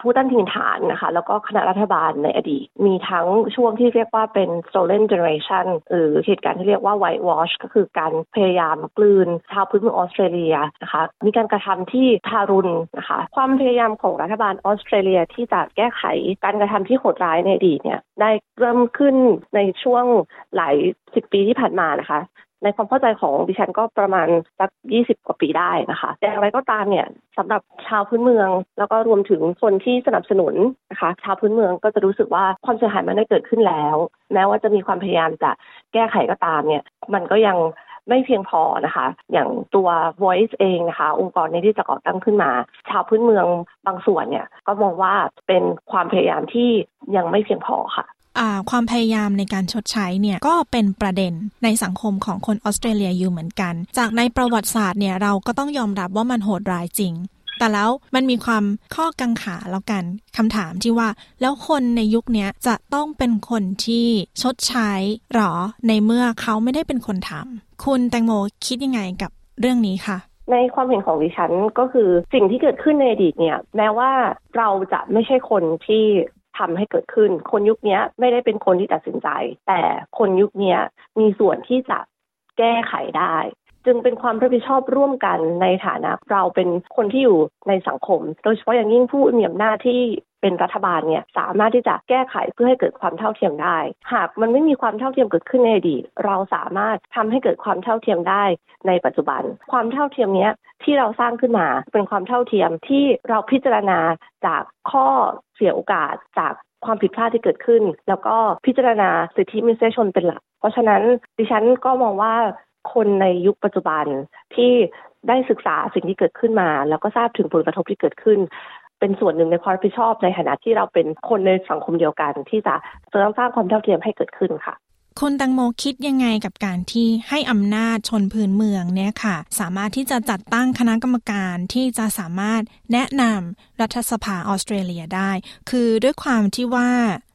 ผู้ตั้งถิ่นฐานนะคะแล้วก็คณะรัฐบาลในอดีตมีทั้งช่วงที่เรียกว่าเป็น stolen generation หรือเหตุการณ์ที่เรียกว่า white washก็คือการพยายามกลืนชาวพื้นเมืองออสเตรเลียนะคะมีการกระทำที่ทารุณนะคะความพยายามของรัฐบาลออสเตรเลียที่จะแก้ไขการกระทำที่โหดร้ายในอดีตเนี่ยได้เริ่มขึ้นในช่วงหลายสิบปีที่ผ่านมานะคะในความเข้าใจของดิฉันก็ประมาณสักยี่สิบกว่าปีได้นะคะแต่อย่างไรก็ตามเนี่ยสำหรับชาวพื้นเมืองแล้วก็รวมถึงคนที่สนับสนุนนะคะชาวพื้นเมืองก็จะรู้สึกว่าความเสียหายมันได้เกิดขึ้นแล้วแม้ว่าจะมีความพยายามจะแก้ไขก็ตามเนี่ยมันก็ยังไม่เพียงพอนะคะอย่างตัว Voice เองนะคะองค์กรนี้ที่จะก่อตั้งขึ้นมาชาวพื้นเมืองบางส่วนเนี่ยก็มองว่าเป็นความพยายามที่ยังไม่เพียงพอค่ะความพยายามในการชดใช้เนี่ยก็เป็นประเด็นในสังคมของคนออสเตรเลียอยู่เหมือนกันจากในประวัติศาสตร์เนี่ยเราก็ต้องยอมรับว่ามันโหดร้ายจริงแต่แล้วมันมีความข้อกังขาแล้วกันคำถามที่ว่าแล้วคนในยุคนี้จะต้องเป็นคนที่ชดใช้หรอในเมื่อเขาไม่ได้เป็นคนทำคุณแตงโมคิดยังไงกับเรื่องนี้คะในความเห็นของดิฉันก็คือสิ่งที่เกิดขึ้นในอดีตเนี่ยแม้ว่าเราจะไม่ใช่คนที่ทำให้เกิดขึ้นคนยุคนี้ไม่ได้เป็นคนที่ตัดสินใจแต่คนยุคนี้มีส่วนที่จะแก้ไขได้จึงเป็นความรับผิดชอบร่วมกันในฐานะเราเป็นคนที่อยู่ในสังคมโดยเฉพาะอย่างยิ่งผู้มีอำนาจที่เป็นรัฐบาลเนี่ยสามารถที่จะแก้ไขเพื่อให้เกิดความเท่าเทียมได้หากมันไม่มีความเท่าเทียมเกิดขึ้นในอดีตเราสามารถทำให้เกิดความเท่าเทียมได้ในปัจจุบันความเท่าเทียมนี้ที่เราสร้างขึ้นมาเป็นความเท่าเทียมที่เราพิจารณาจากข้อเสียโอกาสจากความผิดพลาดที่เกิดขึ้นแล้วก็พิจารณาสิทธิมนุษยชนเป็นหลักเพราะฉะนั้นดิฉันก็มองว่าคนในยุคปัจจุบันที่ได้ศึกษาสิ่งที่เกิดขึ้นมาแล้วก็ทราบถึงผลกระทบที่เกิดขึ้นเป็นส่วนหนึ่งในความรับผิดชอบในฐานะที่เราเป็นคนในสังคมเดียวกันที่จะเสริมสร้างความเท่าเทียมให้เกิดขึ้นค่ะคุณแตงโมคิดยังไงกับการที่ให้อำนาจชนพื้นเมืองเนี่ยค่ะสามารถที่จะจัดตั้งคณะกรรมการที่จะสามารถแนะนำรัฐสภาออสเตรเลียได้คือด้วยความที่ว่า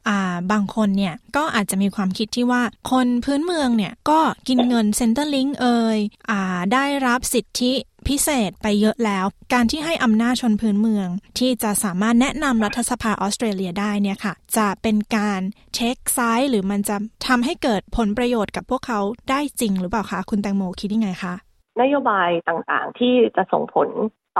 อ่าบางคนเนี่ยก็อาจจะมีความคิดที่ว่าคนพื้นเมืองเนี่ยก็กินเงินเซ็นเตอร์ลิงก์เอ่ยอ่าได้รับสิทธิ พิเศษไปเยอะแล้วการที่ให้อำนาจชนพื้นเมืองที่จะสามารถแนะนำรัฐสภาออสเตรเลียได้เนี่ยค่ะจะเป็นการเทคไซด์หรือมันจะทำให้เกิดผลประโยชน์กับพวกเขาได้จริงหรือเปล่าคะคุณแตงโมคิดยังไงคะนโยบายต่างๆที่จะส่งผล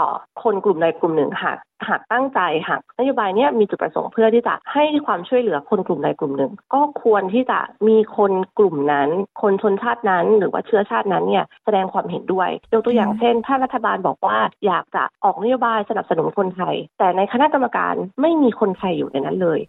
ต่อคนกลุ่มใดกลุ่มหนึ่งหากหากตั้งใจหากนโยบายนี้มีจุดประสงค์เพื่อที่จะให้ความช่วยเหลือคนกลุ่มใดกลุ่มหนึ่งก็ควรที่จะมีคนกลุ่มนั้นคนชนชาตินั้นหรือว่าเชื้อชาตินั้นเนี่ยแสดงความเห็นด้วยยกตัวอย่างเช่นถ้ารัฐบาลบอกว่าอยากจะออกนโยบายสนับสนุนคนไทยแต่ในคณะกรรมการไม่มีคนไทยอยู่ในนั้นเลย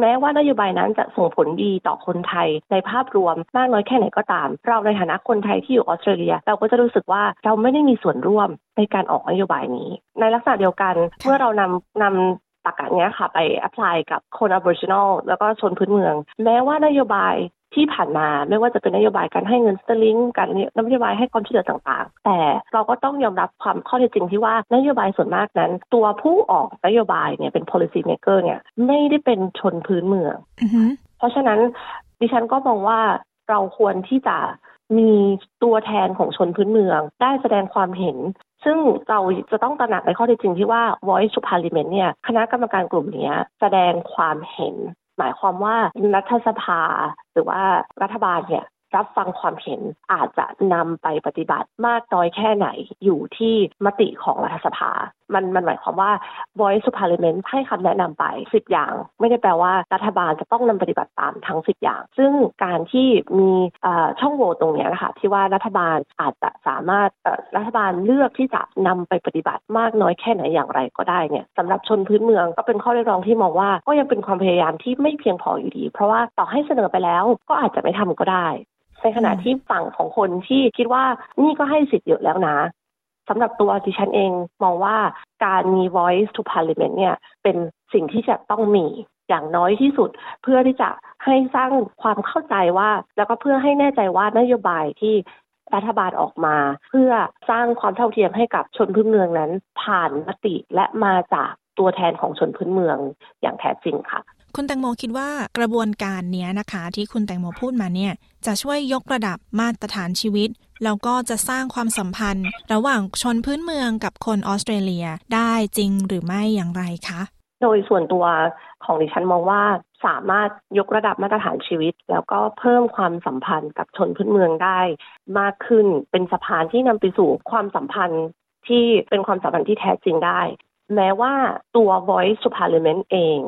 แม้ว่านโยบายนั้นจะส่งผลดีต่อคนไทยในภาพรวมมากน้อยแค่ไหนก็ตามเราในฐานะคนไทยที่อยู่ออสเตรเลียเราก็จะรู้สึกว่าเราไม่ได้มีส่วนร่วมในการออกนโยบายนี้ในลักษณะเดียวกันเมื่อเรานำนำตรรกะเนี้ยค่ะไปแอพพลายกับคน Aboriginal แล้วก็ชนพื้นเมืองแม้ว่านโยบายที่ผ่านมาไม่ว่าจะเป็นนโยบายการให้เงินสเตอร์ลิงการนโยบายให้ความช่วยเหลือต่างๆแต่เราก็ต้องยอมรับความข้อเท็จจริงที่ว่านโยบายส่วนมากนั้นตัวผู้ออกนโยบายเนี่ยเป็น policy maker เนี่ยไม่ได้เป็นชนพื้นเมือง uh-huh. เพราะฉะนั้นดิฉันก็มองว่าเราควรที่จะมีตัวแทนของชนพื้นเมืองได้แสดงความเห็นซึ่งเราจะต้องตระหนักในข้อเท็จจริงที่ว่า voice to parliament เนี่ยคณะกรรมการกลุ่มนี้แสดงความเห็นหมายความว่ารัฐสภาหรือว่ารัฐบาลเนี่ยรับฟังความเห็นอาจจะนำไปปฏิบัติมากน้อยแค่ไหนอยู่ที่มติของรัฐสภามันมันหมายความว่า Voice to Parliament ให้คำแนะนำไปสิบอย่างไม่ได้แปลว่ารัฐบาลจะต้องนำปฏิบัติตามทั้งสิบอย่างซึ่งการที่มีช่องโหว่ตรงนี้นะคะที่ว่ารัฐบาลอาจจะสามารถรัฐบาลเลือกที่จะนำไปปฏิบัติมากน้อยแค่ไหนอย่างไรก็ได้เนี่ยสำหรับชนพื้นเมืองก็เป็นข้อเรียกร้องที่มองว่าก็ยังเป็นความพยายามที่ไม่เพียงพออยู่ดีเพราะว่าต่อให้เสนอไปแล้วก็อาจจะไม่ทำก็ได้ในขณะที่ฝั่งของคนที่คิดว่านี่ก็ให้สิทธิ์เยอะแล้วนะสำหรับตัวดิฉันเองมองว่าการมี voice to parliament เนี่ยเป็นสิ่งที่จะต้องมีอย่างน้อยที่สุดเพื่อที่จะให้สร้างความเข้าใจว่าแล้วก็เพื่อให้แน่ใจว่านโยบายที่รัฐบาลออกมาเพื่อสร้างความเท่าเทียมให้กับชนพื้นเมืองนั้นผ่านมติและมาจากตัวแทนของชนพื้นเมืองอย่างแท้จริงค่ะคุณแตงโมคิดว่ากระบวนการนี้นะคะที่คุณแตงโมพูดมาเนี่ยจะช่วยยกระดับมาตรฐานชีวิตแล้วก็จะสร้างความสัมพันธ์ระหว่างชนพื้นเมืองกับคนออสเตรเลียได้จริงหรือไม่อย่างไรคะโดยส่วนตัวของดิฉันมองว่าสามารถยกระดับมาตรฐานชีวิตแล้วก็เพิ่มความสัมพันธ์กับชนพื้นเมืองได้มากขึ้นเป็นสะพานที่นำไปสู่ความสัมพันธ์ที่เป็นความสัมพันธ์ที่แท้จริงได้แม้ว่าตัว Voice to Parliament เอง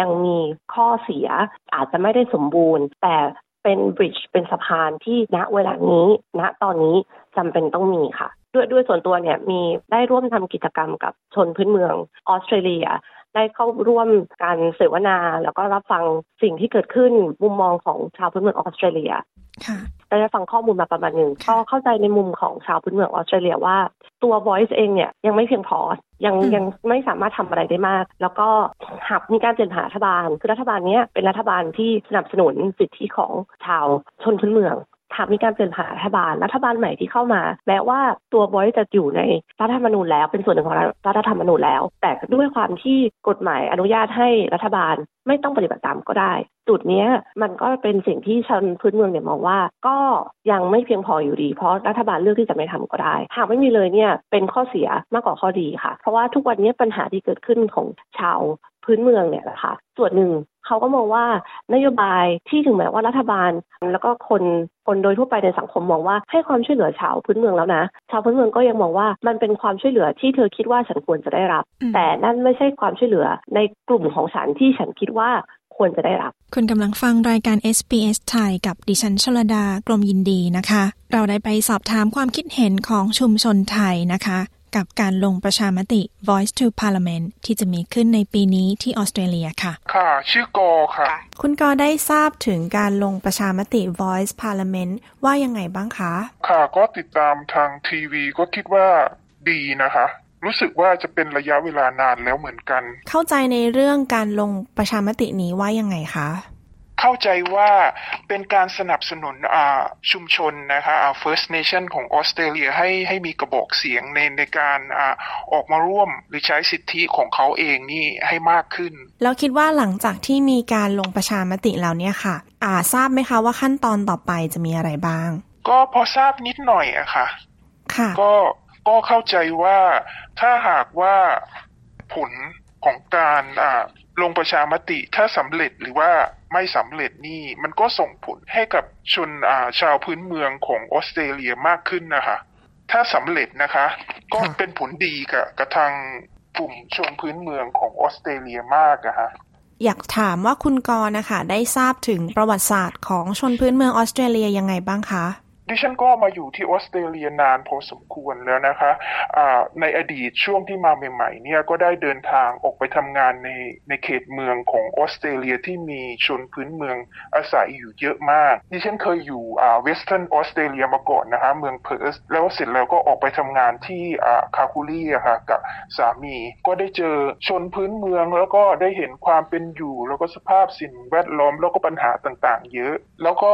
ยังมีข้อเสียอาจจะไม่ได้สมบูรณ์แต่เป็น bridge เป็นสะพานที่ณเวลานี้ณตอนนี้จำเป็นต้องมีค่ะด้วยด้วยส่วนตัวเนี่ยมีได้ร่วมทำกิจกรรมกับชนพื้นเมืองออสเตรเลียได้เข้าร่วมการเสวนาแล้วก็รับฟังสิ่งที่เกิดขึ้นมุมมองของชาวพื้นเมืองออสเตรเลียได้ฟังข้อมูลมาประมาณหนึ่งก็เข้าใจในมุมของชาวพื้นเมืองออสเตรเลียว่าตัว voice เองเนี่ยยังไม่เพียงพอยังยังไม่สามารถทำอะไรได้มากแล้วก็หากมีการเปลี่ยนผ่านรัฐบาลคือรัฐบาลนี้เป็นรัฐบาลที่สนับสนุนสิทธิของชาวชนพื้นเมืองหากมีการเปลี่ยนผ่านรัฐบาลรัฐบาลใหม่ที่เข้ามาแม้ว่าตัว voice จะอยู่ในรัฐธรรมนูญแล้วเป็นส่วนหนึ่งของรัฐธรรมนูญแล้วแต่ด้วยความที่กฎหมายอนุญาตให้รัฐบาลไม่ต้องปฏิบัติตามก็ได้จุดนี้มันก็เป็นสิ่งที่ชนพื้นเมืองเนี่ยมองว่าก็ยังไม่เพียงพออยู่ดีเพราะรัฐบาลเลือกที่จะไม่ทำก็ได้หากไม่มีเลยเนี่ยเป็นข้อเสียมากกว่าข้อดีค่ะเพราะว่าทุกวันนี้ปัญหาที่เกิดขึ้นของชาวพื้นเมืองเนี่ยนะคะส่วนหนึ่งเขาก็มองว่านโยบายที่ถึงแม้ว่ารัฐบาลแล้วก็คนคนโดยทั่วไปในสังคมมองว่าให้ความช่วยเหลือชาวพื้นเมืองแล้วนะชาวพื้นเมืองก็ยังมองว่ามันเป็นความช่วยเหลือที่เธอคิดว่าฉันควรจะได้รับแต่นั่นไม่ใช่ความช่วยเหลือในกลุ่มของฉันที่ฉันคิดว่าควรจะได้รับคุณกำลังฟังรายการ เอส บี เอส ไทยกับดิฉันชลดากรมยินดีนะคะเราได้ไปสอบถามความคิดเห็นของชุมชนไทยนะคะกับการลงประชามติ Voice to Parliament ที่จะมีขึ้นในปีนี้ที่ออสเตรเลียค่ะค่ะชื่อกอค่ะคุณกอได้ทราบถึงการลงประชามติ Voice Parliament ว่ายังไงบ้างคะค่ะก็ติดตามทางทีวีก็คิดว่าดีนะคะรู้สึกว่าจะเป็นระยะเวลานานแล้วเหมือนกันเข้าใจในเรื่องการลงประชามตินี้ว่ายังไงคะเข้าใจว่าเป็นการสนับสนุนชุมชนนะคะอ่า First Nation ของออสเตรเลียให้ให้มีกระบอกเสียงในในการอ่าออกมาร่วมหรือใช้สิทธิของเขาเองนี่ให้มากขึ้นแล้วคิดว่าหลังจากที่มีการลงประชามติแล้วเนี่ยค่ะอ่าทราบไหมคะว่าขั้นตอนต่อไปจะมีอะไรบ้างก็พอทราบนิดหน่อยอะค่ะค่ะก็ ก็เข้าใจว่าถ้าหากว่าผลของการลงประชามติถ้าสำเร็จหรือว่าไม่สำเร็จนี่มันก็ส่งผลให้กับชนชาวพื้นเมืองของออสเตรเลียมากขึ้นนะคะถ้าสำเร็จนะคะก็เป็นผลดีกับกระทั่งกลุ่มชนพื้นเมืองของออสเตรเลียมากอะฮะอยากถามว่าคุณกรณ์นะคะได้ทราบถึงประวัติศาสตร์ของชนพื้นเมืองออสเตรเลียยังไงบ้างคะดิฉันก็มาอยู่ที่ออสเตรเลียนานพอสมควรแล้วนะคะอ่าในอดีตช่วงที่มาใหม่ๆเนี่ยก็ได้เดินทางออกไปทำงานในในเขตเมืองของออสเตรเลียที่มีชนพื้นเมืองอาศัยอยู่เยอะมากดิฉันเคยอยู่อ่าเวสเทิร์นออสเตรเลียมาก่อนนะคะเมืองเพิร์ธแล้วเสร็จแล้วก็ออกไปทำงานที่อ่าคาคูรีอะค่ะกับสามีก็ได้เจอชนพื้นเมืองแล้วก็ได้เห็นความเป็นอยู่แล้วก็สภาพสิ่งแวดล้อมแล้วก็ปัญหาต่างๆเยอะแล้วก็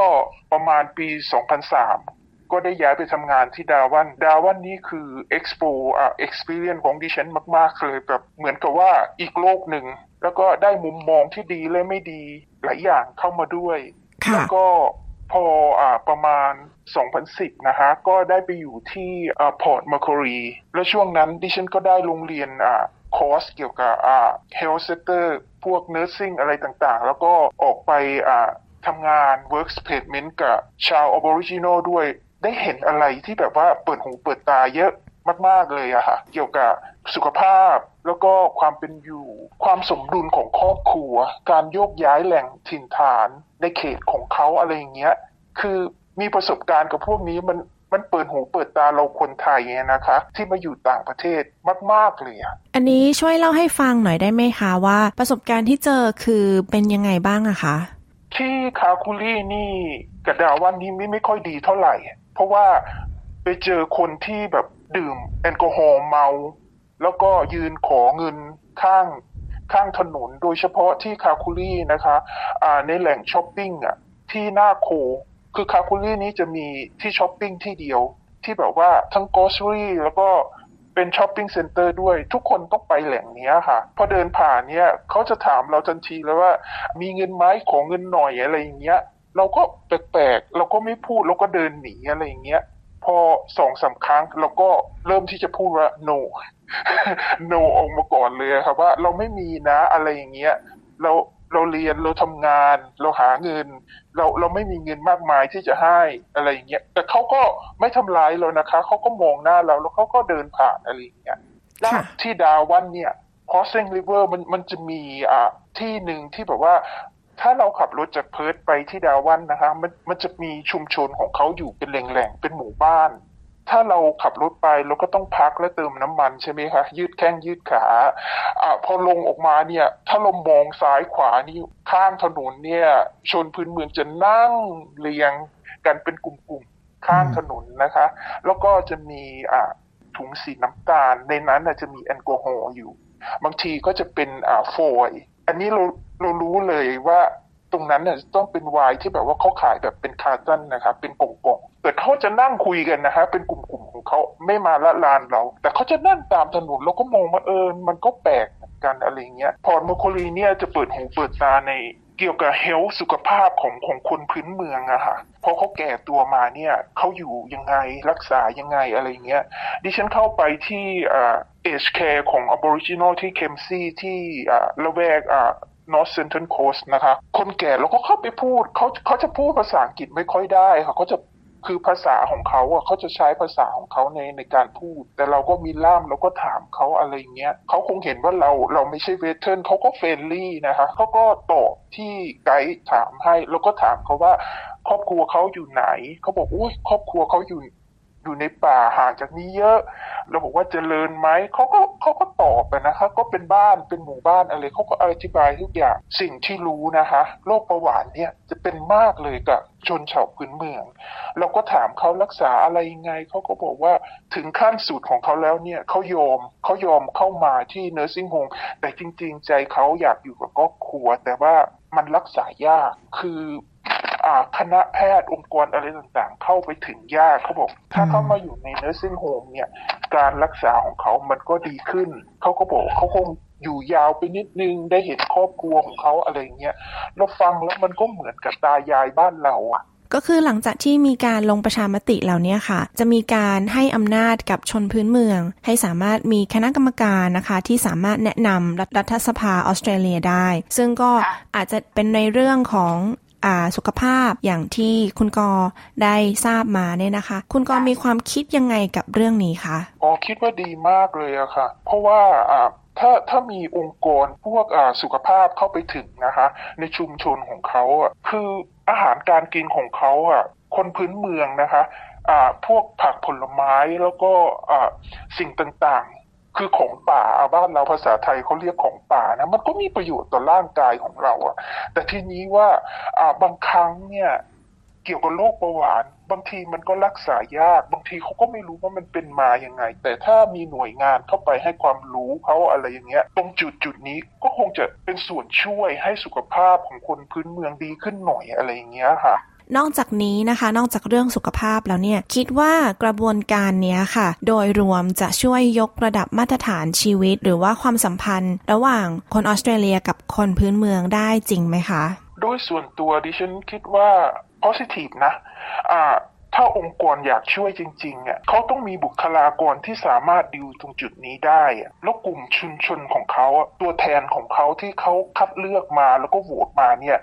ประมาณปีสองพันสามก็ได้ย้ายไปทำงานที่ดาวันดาวันนี่คือเอ็กซ์โปอ่ะ experience ของดิฉันมากๆเลยแบบเหมือนกับว่าอีกโลกหนึ่งแล้วก็ได้มุมมองที่ดีและไม่ดีหลายอย่างเข้ามาด้วยแล้วก็พออ่าประมาณสองพันสิบนะคะก็ได้ไปอยู่ที่อ่าพอร์ตมาร์คอรีแล้วช่วงนั้นดิฉันก็ได้ลงเรียนอ่าคอร์สเกี่ยวกับอ่า health sector พวก nursing อะไรต่างๆแล้วก็ออกไปอ่าทำงาน work placement กับชาว Aboriginal ด้วยได้เห็นอะไรที่แบบว่าเปิดหูเปิดตาเยอะมากๆเลยอะค่ะเกี่ยวกับสุขภาพแล้วก็ความเป็นอยู่ความสมดุลของครอบครัวการโยกย้ายแหล่งถิ่นฐานในเขตของเขาอะไรอย่างเงี้ยคือมีประสบการณ์กับพวกนี้มันมันเปิดหูเปิดตาเราคนไทยเนี่ยนะคะที่มาอยู่ต่างประเทศมากๆเลยอันนี้ช่วยเล่าให้ฟังหน่อยได้ไหมคะว่าประสบการณ์ที่เจอคือเป็นยังไงบ้างอะคะที่คาคูรีนี่กับดาวันนี่ไม่ไม่ค่อยดีเท่าไหร่เพราะว่าไปเจอคนที่แบบดื่มแอลกอฮอล์เมาแล้วก็ยืนขอเงินข้างข้างถนนโดยเฉพาะที่คาคูรีนะคะอ่าในแหล่งช้อปปิ้งอ่ะที่หน้าโคคือคาคูรีนี้จะมีที่ช้อปปิ้งที่เดียวที่แบบว่าทั้งกอสรี่แล้วก็เป็นช้อปปิ้งเซ็นเตอร์ด้วยทุกคนต้องไปแหล่งนี้ค่ะพอเดินผ่านเนี่ยเขาจะถามเราทันทีเลยว่ามีเงินไหมขอเงินหน่อยอะไรอย่างเงี้ยเราก็แปลกๆเราก็ไม่พูดเราก็เดินหนีอะไรอย่างเงี้ยพอ สองสาม ครั้งเราก็เริ่มที่จะพูดว่า no no ออกมาก่อนเลยครับว่าเราไม่มีนะอะไรอย่างเงี้ยเราเราเรียนเราทำงานเราหาเงินเราเราไม่มีเงินมากมายที่จะให้อะไรอย่างเงี้ยแต่เขาก็ไม่ทำร้ายเรานะคะเขาก็มองหน้าเราแล้วเขาก็เดินผ่านอะไรอย่างเงี้ยแล้วที่ดาวันเนี่ย Hosling River มันมันจะมีอ่ะที่หนึ่งที่แบบว่าถ้าเราขับรถจากเพิร์ธไปที่ดาวันนะคะมันมันจะมีชุมชนของเขาอยู่เป็นแหล่งๆเป็นหมู่บ้านถ้าเราขับรถไปเราก็ต้องพักและเติมน้ำมันใช่ไหมคะยืดแข้งยืดขาอ่ะพอลงออกมาเนี่ยถ้าเรามองซ้ายขวานี่ข้างถนนเนี่ยชนพื้นเมืองจะนั่งเรียงกันเป็นกลุ่มๆข้างถนนนะคะแล้วก็จะมีอ่ะถุงสีน้ำตาลในนั้นน่ะจะมีแอลกอฮอล์อยู่บางทีก็จะเป็นอ่ะโฟยอันนี้เราเรารู้เลยว่าตรงนั้นเนี่ยต้องเป็นไวน์ที่แบบว่าเขาขายแบบเป็นคาร์ตันนะครับเป็นกล่องๆแต่เขาจะนั่งคุยกันนะฮะเป็นกลุ่มๆของเขาไม่มาละลานเราแต่เขาจะนั่งตามถนนเราก็มองมาเออมันก็แปลกกันอะไรเงี้ยพอร์ตมาร์คอรีเนี่ยจะเปิดหูเปิดตาในเกี่ยวกับเฮลท์สุขภาพของของคนพื้นเมืองอะค่ะพอเขาแก่ตัวมาเนี่ยเขาอยู่ยังไงรักษายังไงอะไรเงี้ยดิฉันเข้าไปที่อ่าเอชแคร์ของ Aboriginal ที่เคมซี่ที่อ่าละแวกอ่าNorth Central Coast นะคะคนแก่เราก็เข้าไปพูดเขาเขาจะพูดภาษาอังกฤษไม่ค่อยได้ค่ะเขาจะคือภาษาของเขาอ่ะเขาจะใช้ภาษาของเขาในในการพูดแต่เราก็มีล่ามเราก็ถามเขาอะไรเงี้ยเขาคงเห็นว่าเราเราไม่ใช่เวสเทิร์นเขาก็เฟรนลี่นะคะเขาก็ตอบที่ไกด์ถามให้แล้วก็ถามเขาว่าครอบครัวเขาอยู่ไหนเขาบอกอุ๊ยครอบครัวเขาอยู่อยู่ในป่าห่างจากนี้เยอะเราบอกว่าเจริญไหมเขาก็เขาก็ตอบนะคะก็เป็นบ้านเป็นหมู่บ้านอะไรเขาก็อธิบายทุกอย่างสิ่งที่รู้นะคะโรคเบาหวานเนี่ยจะเป็นมากเลยกับชนชาวพื้นเมืองเราก็ถามเขารักษาอะไรยังไงเขาก็บอกว่าถึงขั้นสุดของเขาแล้วเนี่ยเขายอมเขายอมเข้ามาที่ nursing home แต่จริงๆใจเขาอยากอยู่กับครอบครัวแต่ว่ามันรักษายากคือคณะแพทย์องค์กรอะไรต่างๆเข้าไปถึงยากเขาบอกถ้าเขามาอยู่ใน nursing home เนี่ยการรักษาของเขามันก็ดีขึ้นเขาก็บอกเขาคงอยู่ยาวไปนิดนึงได้เห็นครอบครัวของเขาอะไรเงี้ยเราฟังแล้วมันก็เหมือนกับตายายบ้านเราอ่ะ ก็คือหลังจากที่มีการลงประชามติเหล่านี้ค่ะจะมีการให้อำนาจกับชนพื้นเมืองให้สามารถมีคณะกรรมการนะคะที่สามารถแนะนำรัฐสภาออสเตรเลียได้ซึ่งก็อาจจะเป็นในเรื่องของสุขภาพอย่างที่คุณกอได้ทราบมาเนี่ยนะคะคุณกอมีความคิดยังไงกับเรื่องนี้คะอ๋อคิดว่าดีมากเลยอะค่ะเพราะว่าถ้าถ้ามีองค์กรพวกสุขภาพเข้าไปถึงนะคะในชุมชนของเขาอ่ะคืออาหารการกินของเขาอ่ะคนพื้นเมืองนะคะอ่าพวกผักผลไม้แล้วก็อ่าสิ่งต่างๆคือของป่าบ้านเราภาษาไทยเขาเรียกของป่านะมันก็มีประโยชน์ต่อร่างกายของเราอ่ะแต่ทีนี้ว่าอ่าบางครั้งเนี่ยเกี่ยวกับโรคเบาหวานบางทีมันก็รักษายากบางทีเขาก็ไม่รู้ว่ามันเป็นมาอย่างไงแต่ถ้ามีหน่วยงานเข้าไปให้ความรู้เขาอะไรอย่างเงี้ยตรงจุดจุดนี้ก็คงจะเป็นส่วนช่วยให้สุขภาพของคนพื้นเมืองดีขึ้นหน่อยอะไรอย่างเงี้ยค่ะนอกจากนี้นะคะนอกจากเรื่องสุขภาพแล้วเนี่ยคิดว่ากระบวนการเนี้ยค่ะโดยรวมจะช่วยยกระดับมาตรฐานชีวิตหรือว่าความสัมพันธ์ระหว่างคนออสเตรเลียกับคนพื้นเมืองได้จริงไหมคะโดยส่วนตัวดิฉันคิดว่าpositive นะอ่าถ้าองค์กรอยากช่วยจริงๆอ่ะเขาต้องมีบุคลากรที่สามารถดิวตรงจุดนี้ได้อ่ะแล้วกลุ่มชุมชนของเขาอ่ะตัวแทนของเขาที่เขาคัดเลือกมาแล้วก็โหวตมาเนี่ย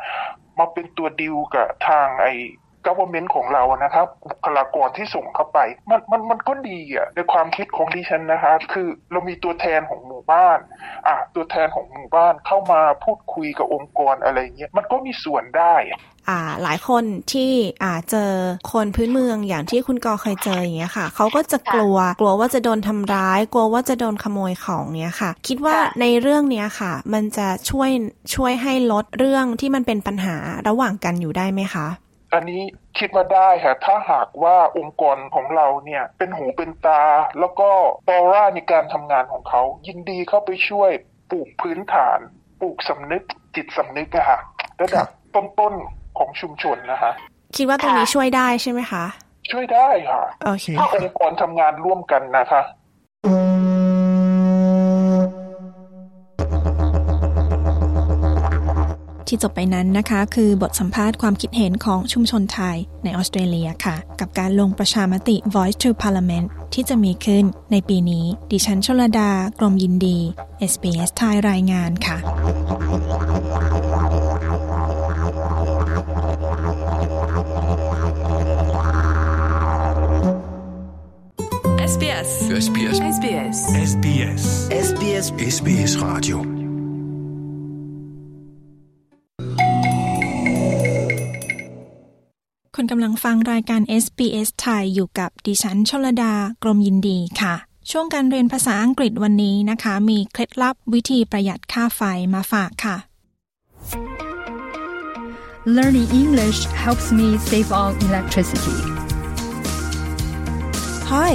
มาเป็นตัวดิวกับทางไอ้ government ของเรานะครับบุคลากรที่ส่งเข้าไปมันมันมันก็ดีอ่ะในความคิดของดิฉันนะคะคือเรามีตัวแทนของหมู่บ้านอ่ะตัวแทนของหมู่บ้านเข้ามาพูดคุยกับองค์กรอะไรเงี้ยมันก็มีส่วนได้อ่าหลายคนที่อ่าเจอคนพื้นเมืองอย่างที่คุณกอเคยเจออย่างเงี้ยค่ะเขาก็จะกลัวกลัวว่าจะโดนทำร้ายกลัวว่าจะโดนขโมยของเงี้ยค่ะคิดว่าในเรื่องเนี้ยค่ะมันจะช่วยช่วยให้ลดเรื่องที่มันเป็นปัญหาระหว่างกันอยู่ได้ไหมคะอันนี้คิดว่าได้ค่ะถ้าหากว่าองค์กรของเราเนี่ยเป็นหูเป็นตาแล้วก็ออร่าในการทำงานของเขายินดีเข้าไปช่วยปลูกพื้นฐานปลูกสำนึกจิตสำนึกอะค่ะระดับต้นๆของชุมชนนะคะคิดว่าตรงนี้ช่วยได้ใช่ไหมคะช่วยได้ค่ะถ้าองค์กรทำงานร่วมกันนะคะที่จบไปนั้นนะคะคือบทสัมภาษณ์ความคิดเห็นของชุมชนไทยในออสเตรเลียค่ะกับการลงประชามติ Voice to Parliament ที่จะมีขึ้นในปีนี้ดิฉันชลดากรมยินดี เอส บี เอส ไทยรายงานค่ะSBS SBS SBS SBS SBS SBS Radio คุณกำลังฟังรายการ เอส บี เอส ไทยอยู่กับดิฉันชลดากรมยินดีค่ะช่วงการเรียนภาษาอังกฤษวันนี้นะคะมีเคล็ดลับวิธีประหยัดค่าไฟมาฝากค่ะ Learning English helps me save on electricity.Hi,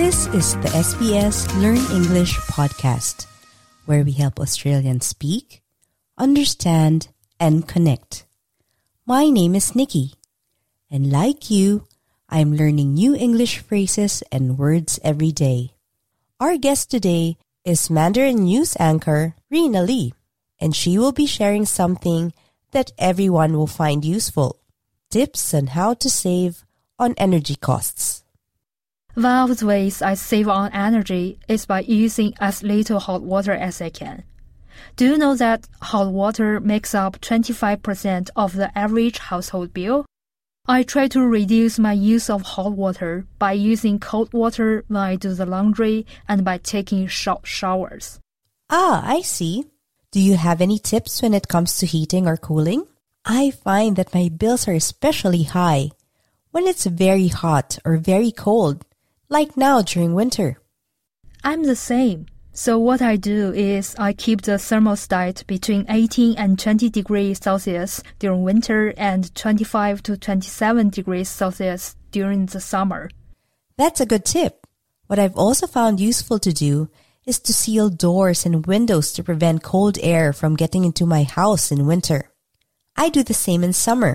this is the เอส บี เอس Learn English podcast, where we help Australians speak, understand, and connect. My name is Nikki, and like you, I'm learning new English phrases and words every day. Our guest today is Mandarin news anchor Rina Lee, and she will be sharing something that everyone will find useful, tips on how to save on energy costs.One of the ways I save on energy is by using as little hot water as I can. Do you know that hot water makes up twenty-five percent of the average household bill? I try to reduce my use of hot water by using cold water when I do the laundry and by taking short showers. Ah, I see. Do you have any tips when it comes to heating or cooling? I find that my bills are especially high when it's very hot or very cold.Like now during winter. I'm the same. So what I do is I keep the thermostat between eighteen and twenty degrees Celsius during winter and twenty-five to twenty-seven degrees Celsius during the summer. That's a good tip. What I've also found useful to do is to seal doors and windows to prevent cold air from getting into my house in winter. I do the same in summer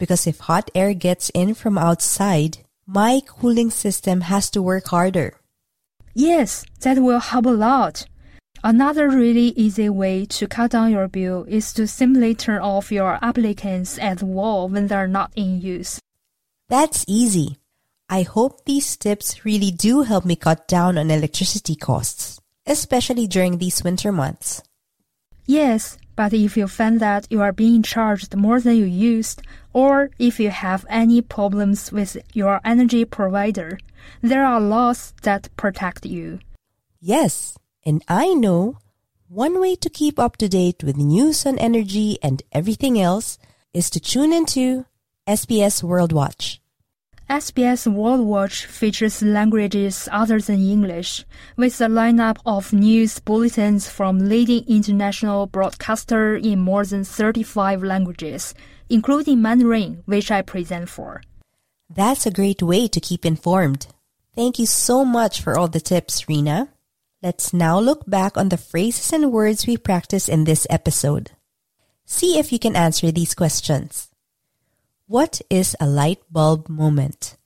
because if hot air gets in from outside,My cooling system has to work harder. Yes, that will help a lot. Another really easy way to cut down your bill is to simply turn off your applicants at the wall when they're not in use. That's easy. I hope these tips really do help me cut down on electricity costs, especially during these winter months. Yes, but if you find that you are being charged more than you used, or if you have any problems with your energy provider, there are laws that protect you. Yes. And I know one way to keep up to date with news on energy and everything else is to tune into S B S World Watch. S B S World Watch features languages other than English, with a lineup of news bulletins from leading international broadcasters in more than thirty-five languages, including Mandarin, which I present for. That's a great way to keep informed. Thank you so much for all the tips, Rina. Let's now look back on the phrases and words we practiced in this episode. See if you can answer these questions. What is a light bulb moment?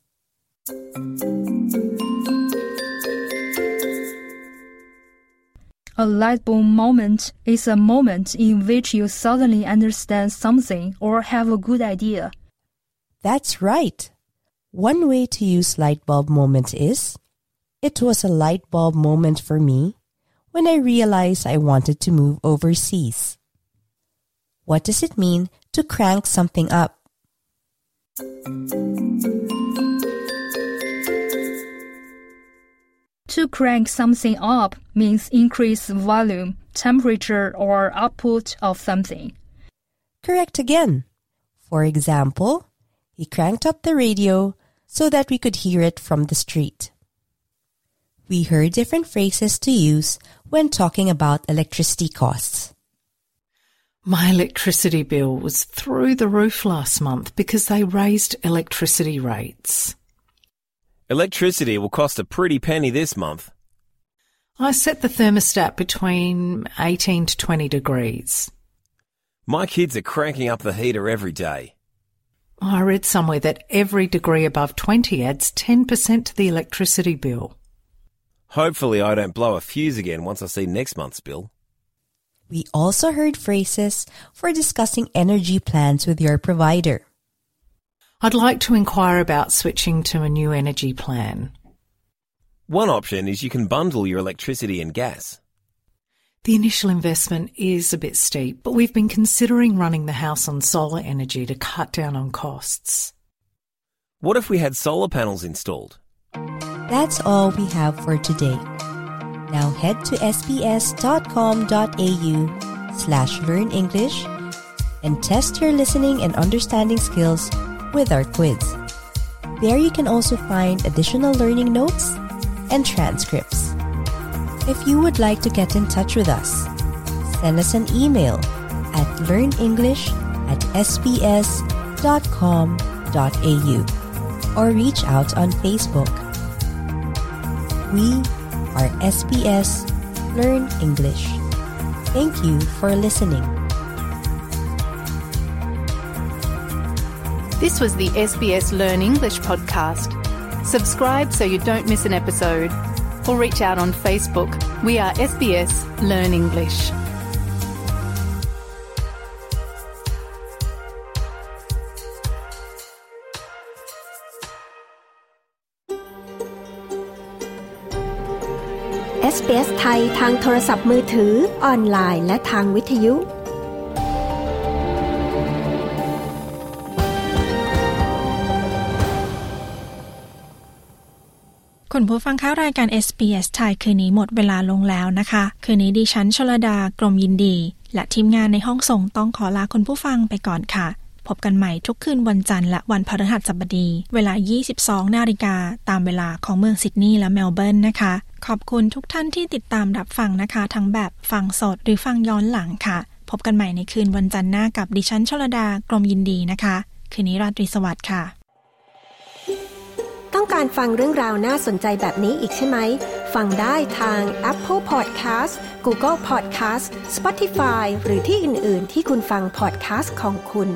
A light bulb moment is a moment in which you suddenly understand something or have a good idea. That's right. One way to use light bulb moment is... It was a light bulb moment for me when I realized I wanted to move overseas. What does it mean to crank something up? To crank something up means increase volume, temperature, or output of something. Correct again. For example, he cranked up the radio so that we could hear it from the street. We heard different phrases to use when talking about electricity costs. My electricity bill was through the roof last month because they raised electricity rates. Electricity will cost a pretty penny this month. I set the thermostat between eighteen to twenty degrees. My kids are cranking up the heater every day. I read somewhere that every degree above twenty adds ten percent to the electricity bill. Hopefully I don't blow a fuse again once I see next month's bill. We also heard phrases for discussing energy plans with your provider. I'd like to inquire about switching to a new energy plan. One option is you can bundle your electricity and gas. The initial investment is a bit steep, but we've been considering running the house on solar energy to cut down on costs. What if we had solar panels installed? That's all we have for today. Now head to sbs.com.au slash learn English and test your listening and understanding skills with our quiz. There you can also find additional learning notes and transcripts. If you would like to get in touch with us, send us an email at learnenglish at sbs.com.au or reach out on Facebook. We are S B S Learn English. Thank you for listening. This was the S B S Learn English podcast. Subscribe so you don't miss an episode. Or reach out on Facebook. We are S B S Learn English.เอส บี เอส ไทยทางโทรศัพท์มือถือออนไลน์และทางวิทยุคุณผู้ฟังคะรายการ เอส บี เอส ไทยคืนนี้หมดเวลาลงแล้วนะคะคืนนี้ดิฉันชลดากรมยินดีและทีมงานในห้องส่งต้องขอลาคุณผู้ฟังไปก่อนค่ะพบกันใหม่ทุกคืนวันจันทร์และวันพฤหัสบดีเวลา ยี่สิบสองนาฬิกา นตามเวลาของเมืองซิดนีย์และเมลเบิร์นนะคะขอบคุณทุกท่านที่ติดตามรับฟังนะคะทั้งแบบฟังสดหรือฟังย้อนหลังค่ะพบกันใหม่ในคืนวันจันทร์หน้ากับดิฉันชลดากรมยินดีนะคะคืนนี้ราตรีสวัสดิ์ค่ะต้องการฟังเรื่องราวน่าสนใจแบบนี้อีกใช่ไหมฟังได้ทาง Apple Podcast Google Podcast Spotify หรือที่อื่นๆที่คุณฟัง podcast ของคุณ